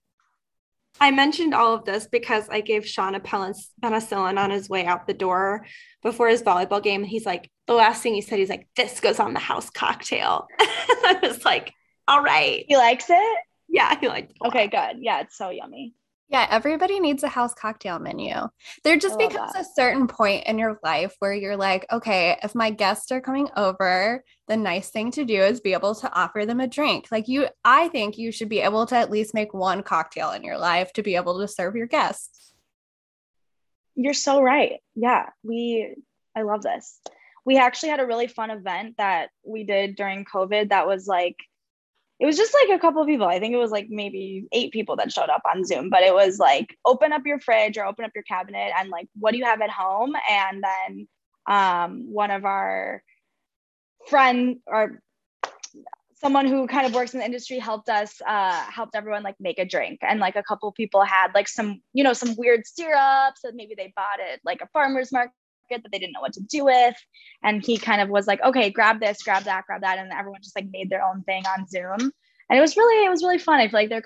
I mentioned all of this because I gave Sean a penicillin on his way out the door before his volleyball game. He's like, the last thing he said, he's like, this goes on the house cocktail. I was like, all right. He likes it? Yeah, he liked it. Okay, good. Yeah, it's so yummy. Yeah, everybody needs a house cocktail menu. There just becomes a certain point in your life where you're like, okay, if my guests are coming over, the nice thing to do is be able to offer them a drink. Like I think you should be able to at least make one cocktail in your life to be able to serve your guests. You're so right. Yeah, I love this. We actually had a really fun event that we did during COVID that was like, it was just like a couple of people. I think it was like maybe 8 people that showed up on Zoom, but it was like, open up your fridge or open up your cabinet and like, what do you have at home? And then one of our friends or someone who kind of works in the industry helped us, helped everyone like make a drink. And like a couple of people had like some, you know, some weird syrups that maybe they bought at like a farmer's market that they didn't know what to do with, and he kind of was like, okay, grab this, grab that, and everyone just like made their own thing on Zoom, and it was really fun. I feel like there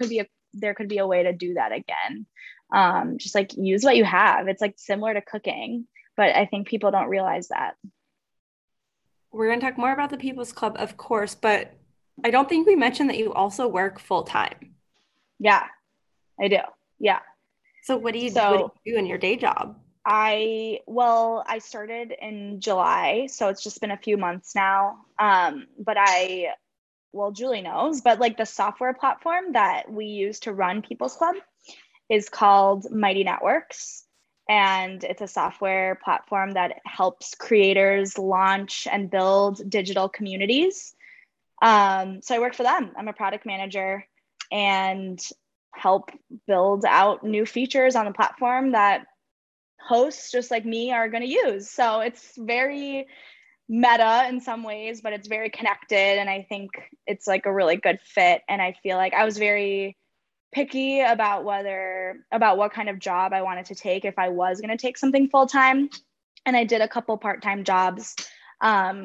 could be a way to do that again. Just like use what you have. It's like similar to cooking, but I think people don't realize that. We're going to talk more about the People's Club, of course, but I don't think we mentioned that you also work full time. Yeah, I do. Yeah. So what do you do in your day job? I started in July, so it's just been a few months now. But Julie knows, but like the software platform that we use to run People's Club is called Mighty Networks. And it's a software platform that helps creators launch and build digital communities. So I work for them. I'm a product manager and help build out new features on the platform that hosts just like me are going to use. So it's very meta in some ways, but it's very connected. And I think it's like a really good fit. And I feel like I was very picky about what kind of job I wanted to take if I was going to take something full-time. And I did a couple part-time jobs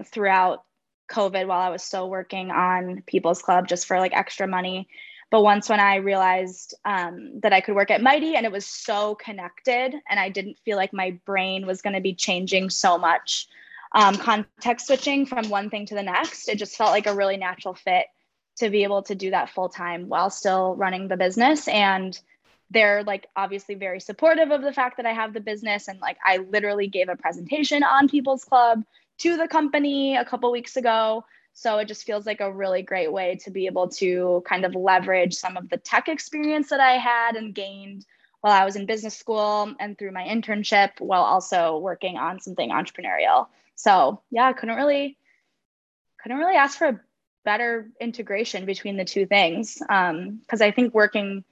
throughout COVID while I was still working on People's Club just for like extra money. But when I realized that I could work at Mighty and it was so connected and I didn't feel like my brain was going to be changing so much, context switching from one thing to the next, it just felt like a really natural fit to be able to do that full time while still running the business. And they're like, obviously very supportive of the fact that I have the business. And like, I literally gave a presentation on People's Club to the company a couple weeks ago. So it just feels like a really great way to be able to kind of leverage some of the tech experience that I had and gained while I was in business school and through my internship while also working on something entrepreneurial. So yeah, I couldn't really ask for a better integration between the two things. Cause I think working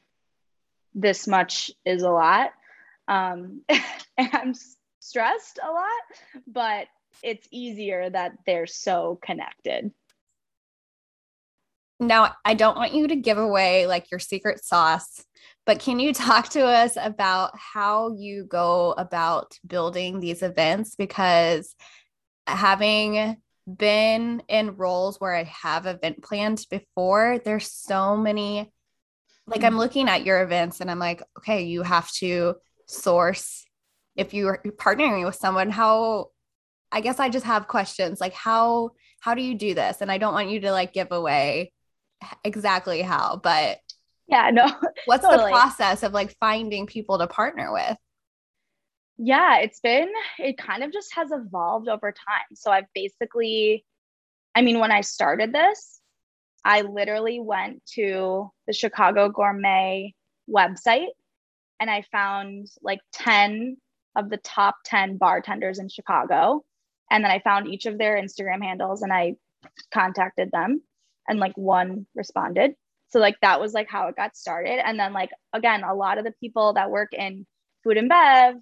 this much is a lot. And I'm stressed a lot, but it's easier that they're so connected. Now, I don't want you to give away like your secret sauce, but can you talk to us about how you go about building these events? Because having been in roles where I have event planned before, there's so many, like I'm looking at your events and I'm like, okay, you have to source if you are partnering with someone, how, I guess I just have questions like how do you do this? And I don't want you to like give away exactly how, but yeah, no, what's totally. The process of like finding people to partner with? Yeah, it kind of just has evolved over time. So I've when I started this, I literally went to the Chicago Gourmet website and I found like 10 of the top 10 bartenders in Chicago. And then I found each of their Instagram handles and I contacted them and like one responded. So like, that was like how it got started. And then like, again, a lot of the people that work in food and bev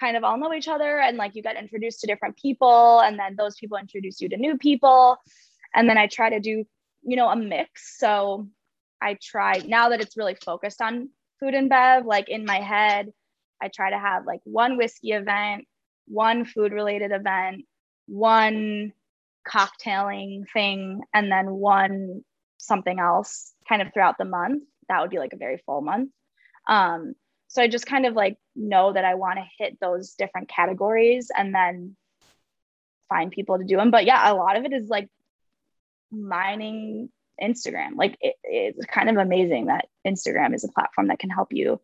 kind of all know each other. And like, you got introduced to different people and then those people introduce you to new people. And then I try to do, a mix. So I try, now that it's really focused on food and bev, like in my head, I try to have like one whiskey event, one food related event, one cocktailing thing, and then one something else kind of throughout the month. That would be like a very full month. So I just kind of like know that I want to hit those different categories and then find people to do them. But yeah, a lot of it is like mining Instagram. Like it's kind of amazing that Instagram is a platform that can help you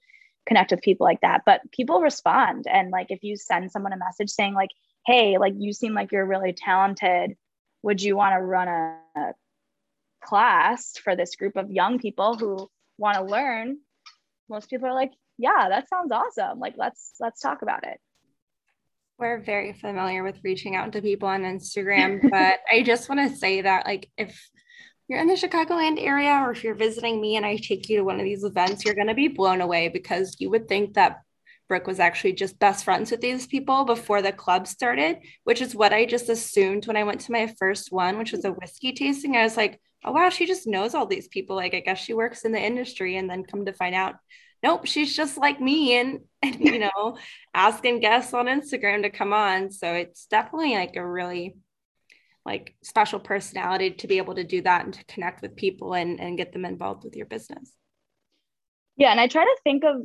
connect with people like that, but people respond. And like, if you send someone a message saying like, hey, like you seem like you're really talented. Would you want to run a class for this group of young people who want to learn? Most people are like, yeah, that sounds awesome. Like, let's talk about it. We're very familiar with reaching out to people on Instagram, but I just want to say that like, if you're in the Chicagoland area, or if you're visiting me and I take you to one of these events, you're going to be blown away because you would think that Brooke was actually just best friends with these people before the club started, which is what I just assumed when I went to my first one, which was a whiskey tasting. I was like, oh, wow, she just knows all these people. Like, I guess she works in the industry, and then come to find out, nope, she's just like me and asking guests on Instagram to come on. So it's definitely like a really like special personality to be able to do that and to connect with people and get them involved with your business. Yeah. And I try to think of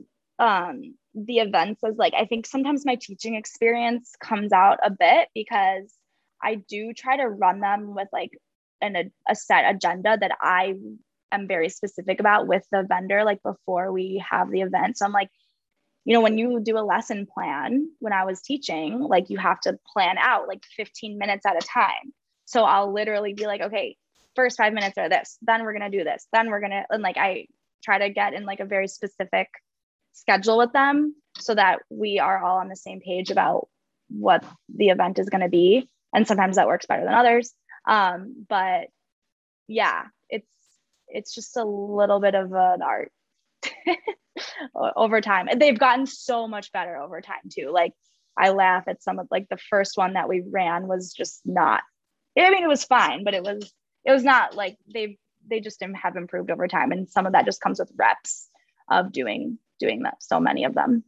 the events as like, I think sometimes my teaching experience comes out a bit because I do try to run them with like a set agenda that I am very specific about with the vendor, like before we have the event. So I'm like, you know, when you do a lesson plan, when I was teaching, like you have to plan out like 15 minutes at a time. So I'll literally be like, okay, first 5 minutes are this, then we're going to do this, then we're going to, and like, I try to get in like a very specific schedule with them so that we are all on the same page about what the event is going to be. And sometimes that works better than others. But yeah, it's just a little bit of an art over time. And they've gotten so much better over time too. Like I laugh at some of like the first one that we ran was just not, I mean, it was fine, but it was not like they just have improved over time. And some of that just comes with reps of doing that, so many of them.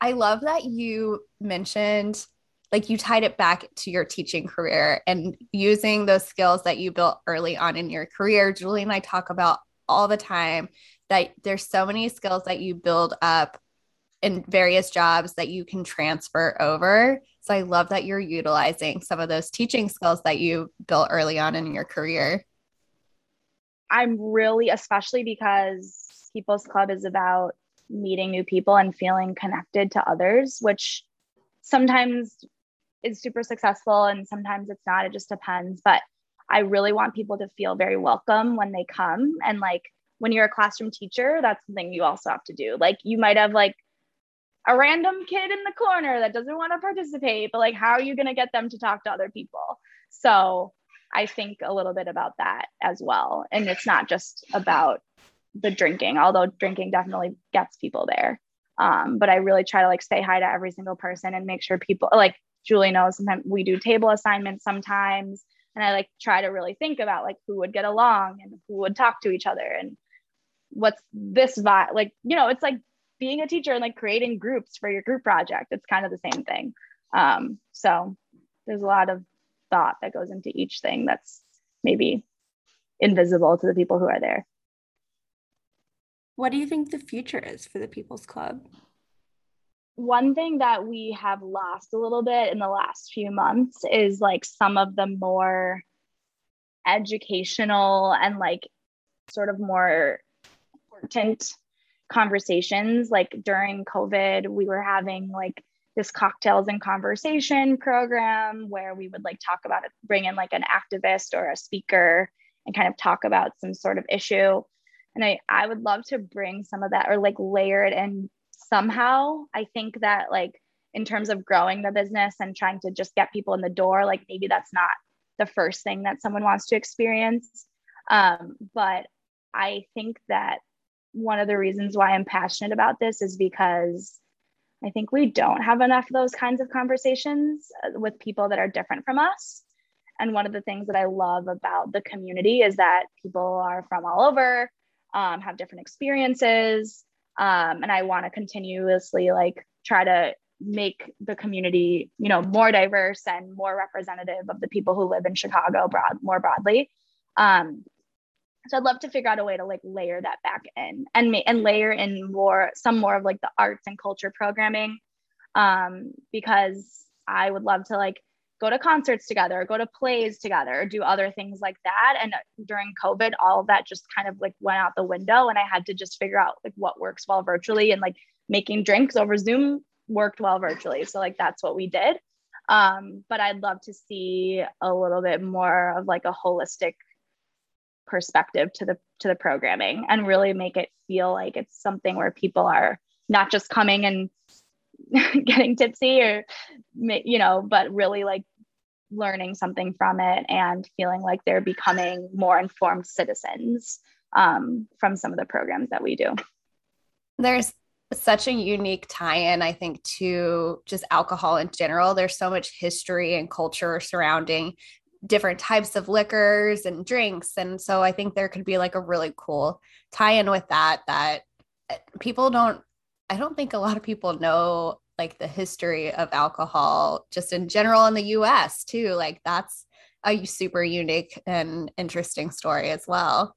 I love that you mentioned, like you tied it back to your teaching career and using those skills that you built early on in your career. Julie and I talk about all the time that there's so many skills that you build up in various jobs that you can transfer over. So I love that you're utilizing some of those teaching skills that you built early on in your career. I'm really, especially because People's Club is about meeting new people and feeling connected to others, which sometimes is super successful and sometimes it's not. It just depends. But I really want people to feel very welcome when they come. And like when you're a classroom teacher, that's something you also have to do. Like you might have like a random kid in the corner that doesn't want to participate, but like, how are you going to get them to talk to other people? So I think a little bit about that as well. And it's not just about the drinking, although drinking definitely gets people there. But I really try to like say hi to every single person and make sure people, like Julie knows, sometimes we do table assignments sometimes. And I like try to really think about like who would get along and who would talk to each other and what's this vibe. Like, you know, it's like being a teacher and like creating groups for your group project. It's kind of the same thing. So there's a lot of thought that goes into each thing that's maybe invisible to the people who are there. What do you think the future is for the People's Club? One thing that we have lost a little bit in the last few months is like some of the more educational and like sort of more important conversations. Like during COVID, we were having like this cocktails and conversation program where we would like talk about it, bring in like an activist or a speaker and kind of talk about some sort of issue. And I would love to bring some of that or like layer it in somehow. I think that like in terms of growing the business and trying to just get people in the door, like maybe that's not the first thing that someone wants to experience. But I think that one of the reasons why I'm passionate about this is because I think we don't have enough of those kinds of conversations with people that are different from us. And one of the things that I love about the community is that people are from all over. Have different experiences. And I want to continuously like try to make the community, you know, more diverse and more representative of the people who live in Chicago more broadly. So I'd love to figure out a way to like layer that back in and layer in more of like the arts and culture programming, because I would love to like go to concerts together, or go to plays together, or do other things like that. And during COVID, all of that just kind of like went out the window, and I had to just figure out like what works well virtually, and like making drinks over Zoom worked well virtually. So like, that's what we did. But I'd love to see a little bit more of like a holistic perspective to the programming and really make it feel like it's something where people are not just coming and getting tipsy or, you know, but really like learning something from it and feeling like they're becoming more informed citizens from some of the programs that we do. There's such a unique tie-in, I think, to just alcohol in general. There's so much history and culture surrounding different types of liquors and drinks. And so I think there could be like a really cool tie-in with that people don't, I don't think a lot of people know like the history of alcohol just in general in the US too. Like that's a super unique and interesting story as well.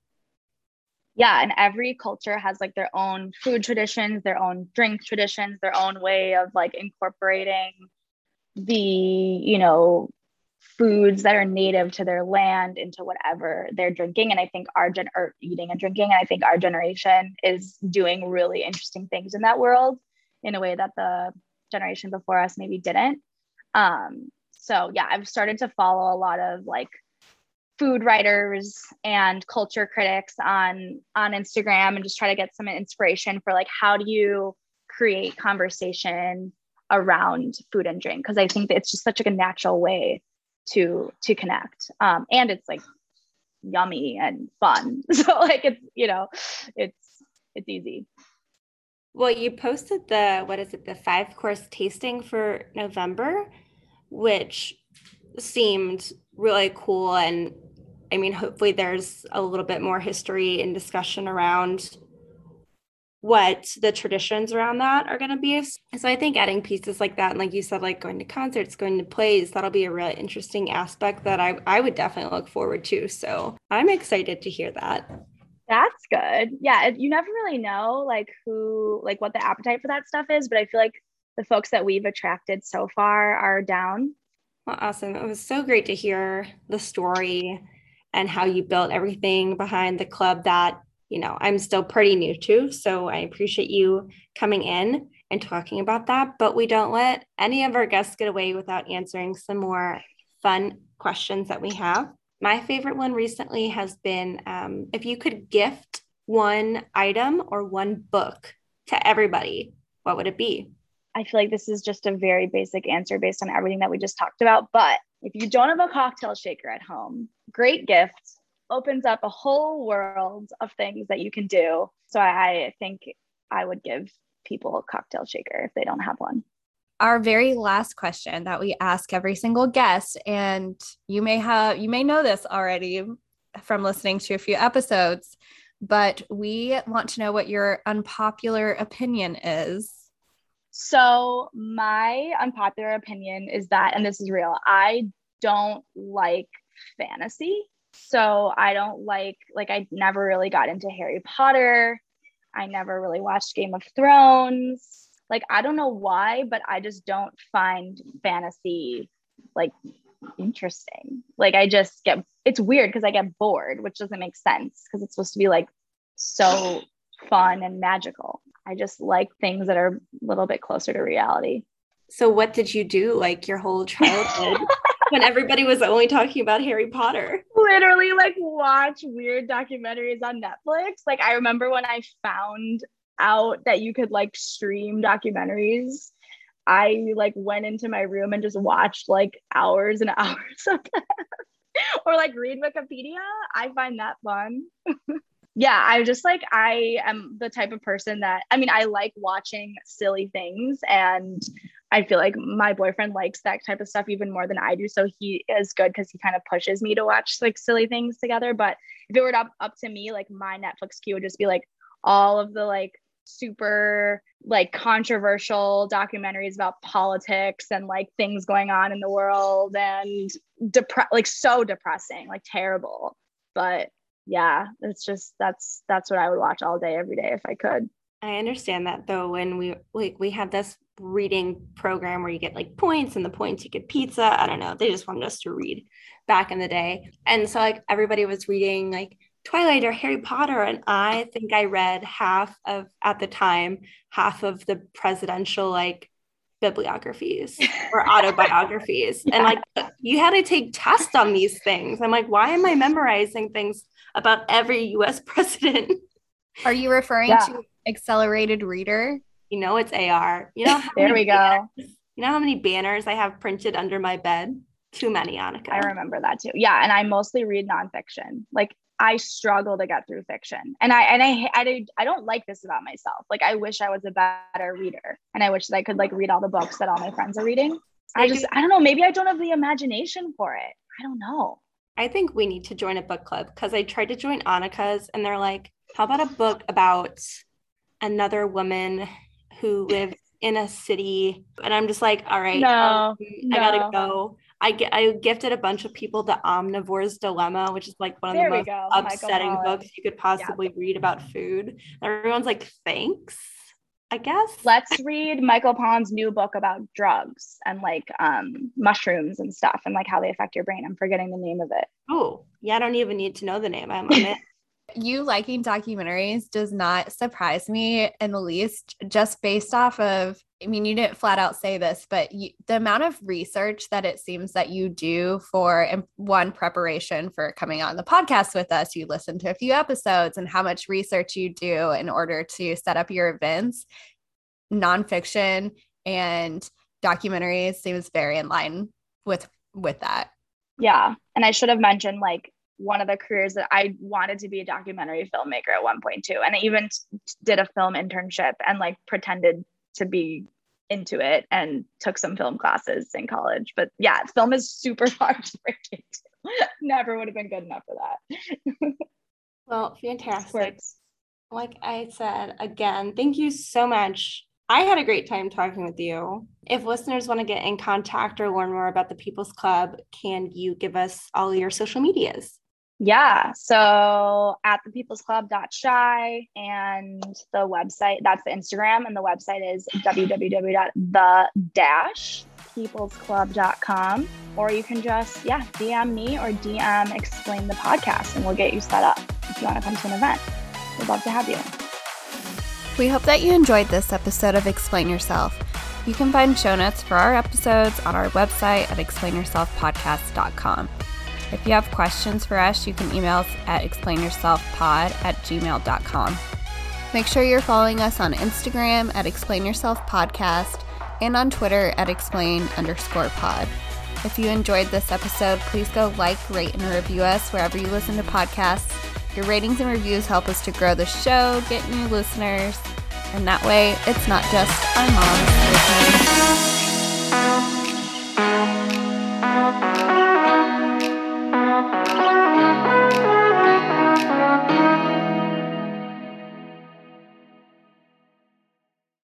Yeah. And every culture has like their own food traditions, their own drink traditions, their own way of like incorporating the, you know, foods that are native to their land into whatever they're drinking. And I think our eating and drinking, and I think our generation is doing really interesting things in that world in a way that the generation before us maybe didn't. So yeah, I've started to follow a lot of like food writers and culture critics on Instagram and just try to get some inspiration for like, how do you create conversation around food and drink? Cause I think that it's just such like a natural way to connect. And it's like yummy and fun. So like, it's, you know, it's easy. Well, you posted the 5-course tasting for November, which seemed really cool. And I mean, hopefully there's a little bit more history and discussion around what the traditions around that are going to be. So I think adding pieces like that, and like you said, like going to concerts, going to plays, that'll be a really interesting aspect that I would definitely look forward to. So I'm excited to hear that. That's good. Yeah. You never really know like who, like what the appetite for that stuff is, but I feel like the folks that we've attracted so far are down. Well, awesome. It was so great to hear the story and how you built everything behind the club that, you know, I'm still pretty new to. So I appreciate you coming in and talking about that, but we don't let any of our guests get away without answering some more fun questions that we have. My favorite one recently has been, if you could gift one item or one book to everybody, what would it be? I feel like this is just a very basic answer based on everything that we just talked about. But if you don't have a cocktail shaker at home, great gift, opens up a whole world of things that you can do. So I think I would give people a cocktail shaker if they don't have one. Our very last question that we ask every single guest, and you may know this already from listening to a few episodes, but we want to know what your unpopular opinion is. So my unpopular opinion is that, and this is real, I don't like fantasy. So I don't like I never really got into Harry Potter. I never really watched Game of Thrones. Like, I don't know why, but I just don't find fantasy like interesting. Like it's weird because I get bored, which doesn't make sense because it's supposed to be like so fun and magical. I just like things that are a little bit closer to reality. So what did you do like your whole childhood when everybody was only talking about Harry Potter? Literally like watch weird documentaries on Netflix. Like I remember when I found out that you could like stream documentaries, I like went into my room and just watched like hours and hours of them. Or like read Wikipedia. I find that fun. Yeah, I just like, I am the type of person that, I mean, I like watching silly things, and I feel like my boyfriend likes that type of stuff even more than I do. So he is good because he kind of pushes me to watch like silly things together. But if it were up to me, like my Netflix queue would just be like all of the like super like controversial documentaries about politics and like things going on in the world and so depressing, like terrible. But yeah, it's just, that's what I would watch all day, every day if I could. I understand that though. When we had this reading program where you get like points, and the points you get pizza. I don't know. They just wanted us to read back in the day. And so like everybody was reading like Twilight or Harry Potter. And I think I read half of the presidential, like bibliographies or autobiographies. Yeah. And like, you had to take tests on these things. I'm like, why am I memorizing things about every US president? Are you referring to accelerated reader? You know, it's AR. You know, there we go. You know how many banners I have printed under my bed? Too many, Annika. I remember that too. Yeah. And I mostly read nonfiction. Like I struggle to get through fiction. And I don't like this about myself. Like I wish I was a better reader, and I wish that I could like read all the books that all my friends are reading. I don't know. Maybe I don't have the imagination for it. I don't know. I think we need to join a book club because I tried to join Annika's and they're like, how about a book about another woman who lives in a city? And I'm just like, all right, no. I gotta go. I gifted a bunch of people the Omnivore's Dilemma, which is like one of the most upsetting books you could possibly read about food. And everyone's like, thanks. I guess. Let's read Michael Pollan's new book about drugs and mushrooms and stuff and how they affect your brain. I'm forgetting the name of it. Oh, yeah. I don't even need to know the name. I'm on it. You liking documentaries does not surprise me in the least, just based off of, I mean, you didn't flat out say this, but the amount of research that it seems that you do for one preparation for coming on the podcast with us, you listen to a few episodes and how much research you do in order to set up your events. Nonfiction and documentaries seems very in line with that. Yeah. And I should have mentioned one of the careers that I wanted to be a documentary filmmaker at one point too. And I even did a film internship and pretended to be into it and took some film classes in college. But yeah, film is super hard to break into. Never would have been good enough for that. Well, fantastic. Like I said, again, thank you so much. I had a great time talking with you. If listeners want to get in contact or learn more about the People's Club, can you give us all your social medias? Yeah. So at thepeoplesclub.shy and the website, that's the Instagram, and the website is www.the-peoplesclub.com. Or you can just, DM me or DM Explain the Podcast and we'll get you set up if you want to come to an event. We'd love to have you. We hope that you enjoyed this episode of Explain Yourself. You can find show notes for our episodes on our website at explainyourselfpodcast.com. If you have questions for us, you can email us at explainyourselfpod@gmail.com. Make sure you're following us on Instagram at explainyourselfpodcast and on Twitter at explain_pod. If you enjoyed this episode, please go rate, and review us wherever you listen to podcasts. Your ratings and reviews help us to grow the show, get new listeners, and that way it's not just our moms listening.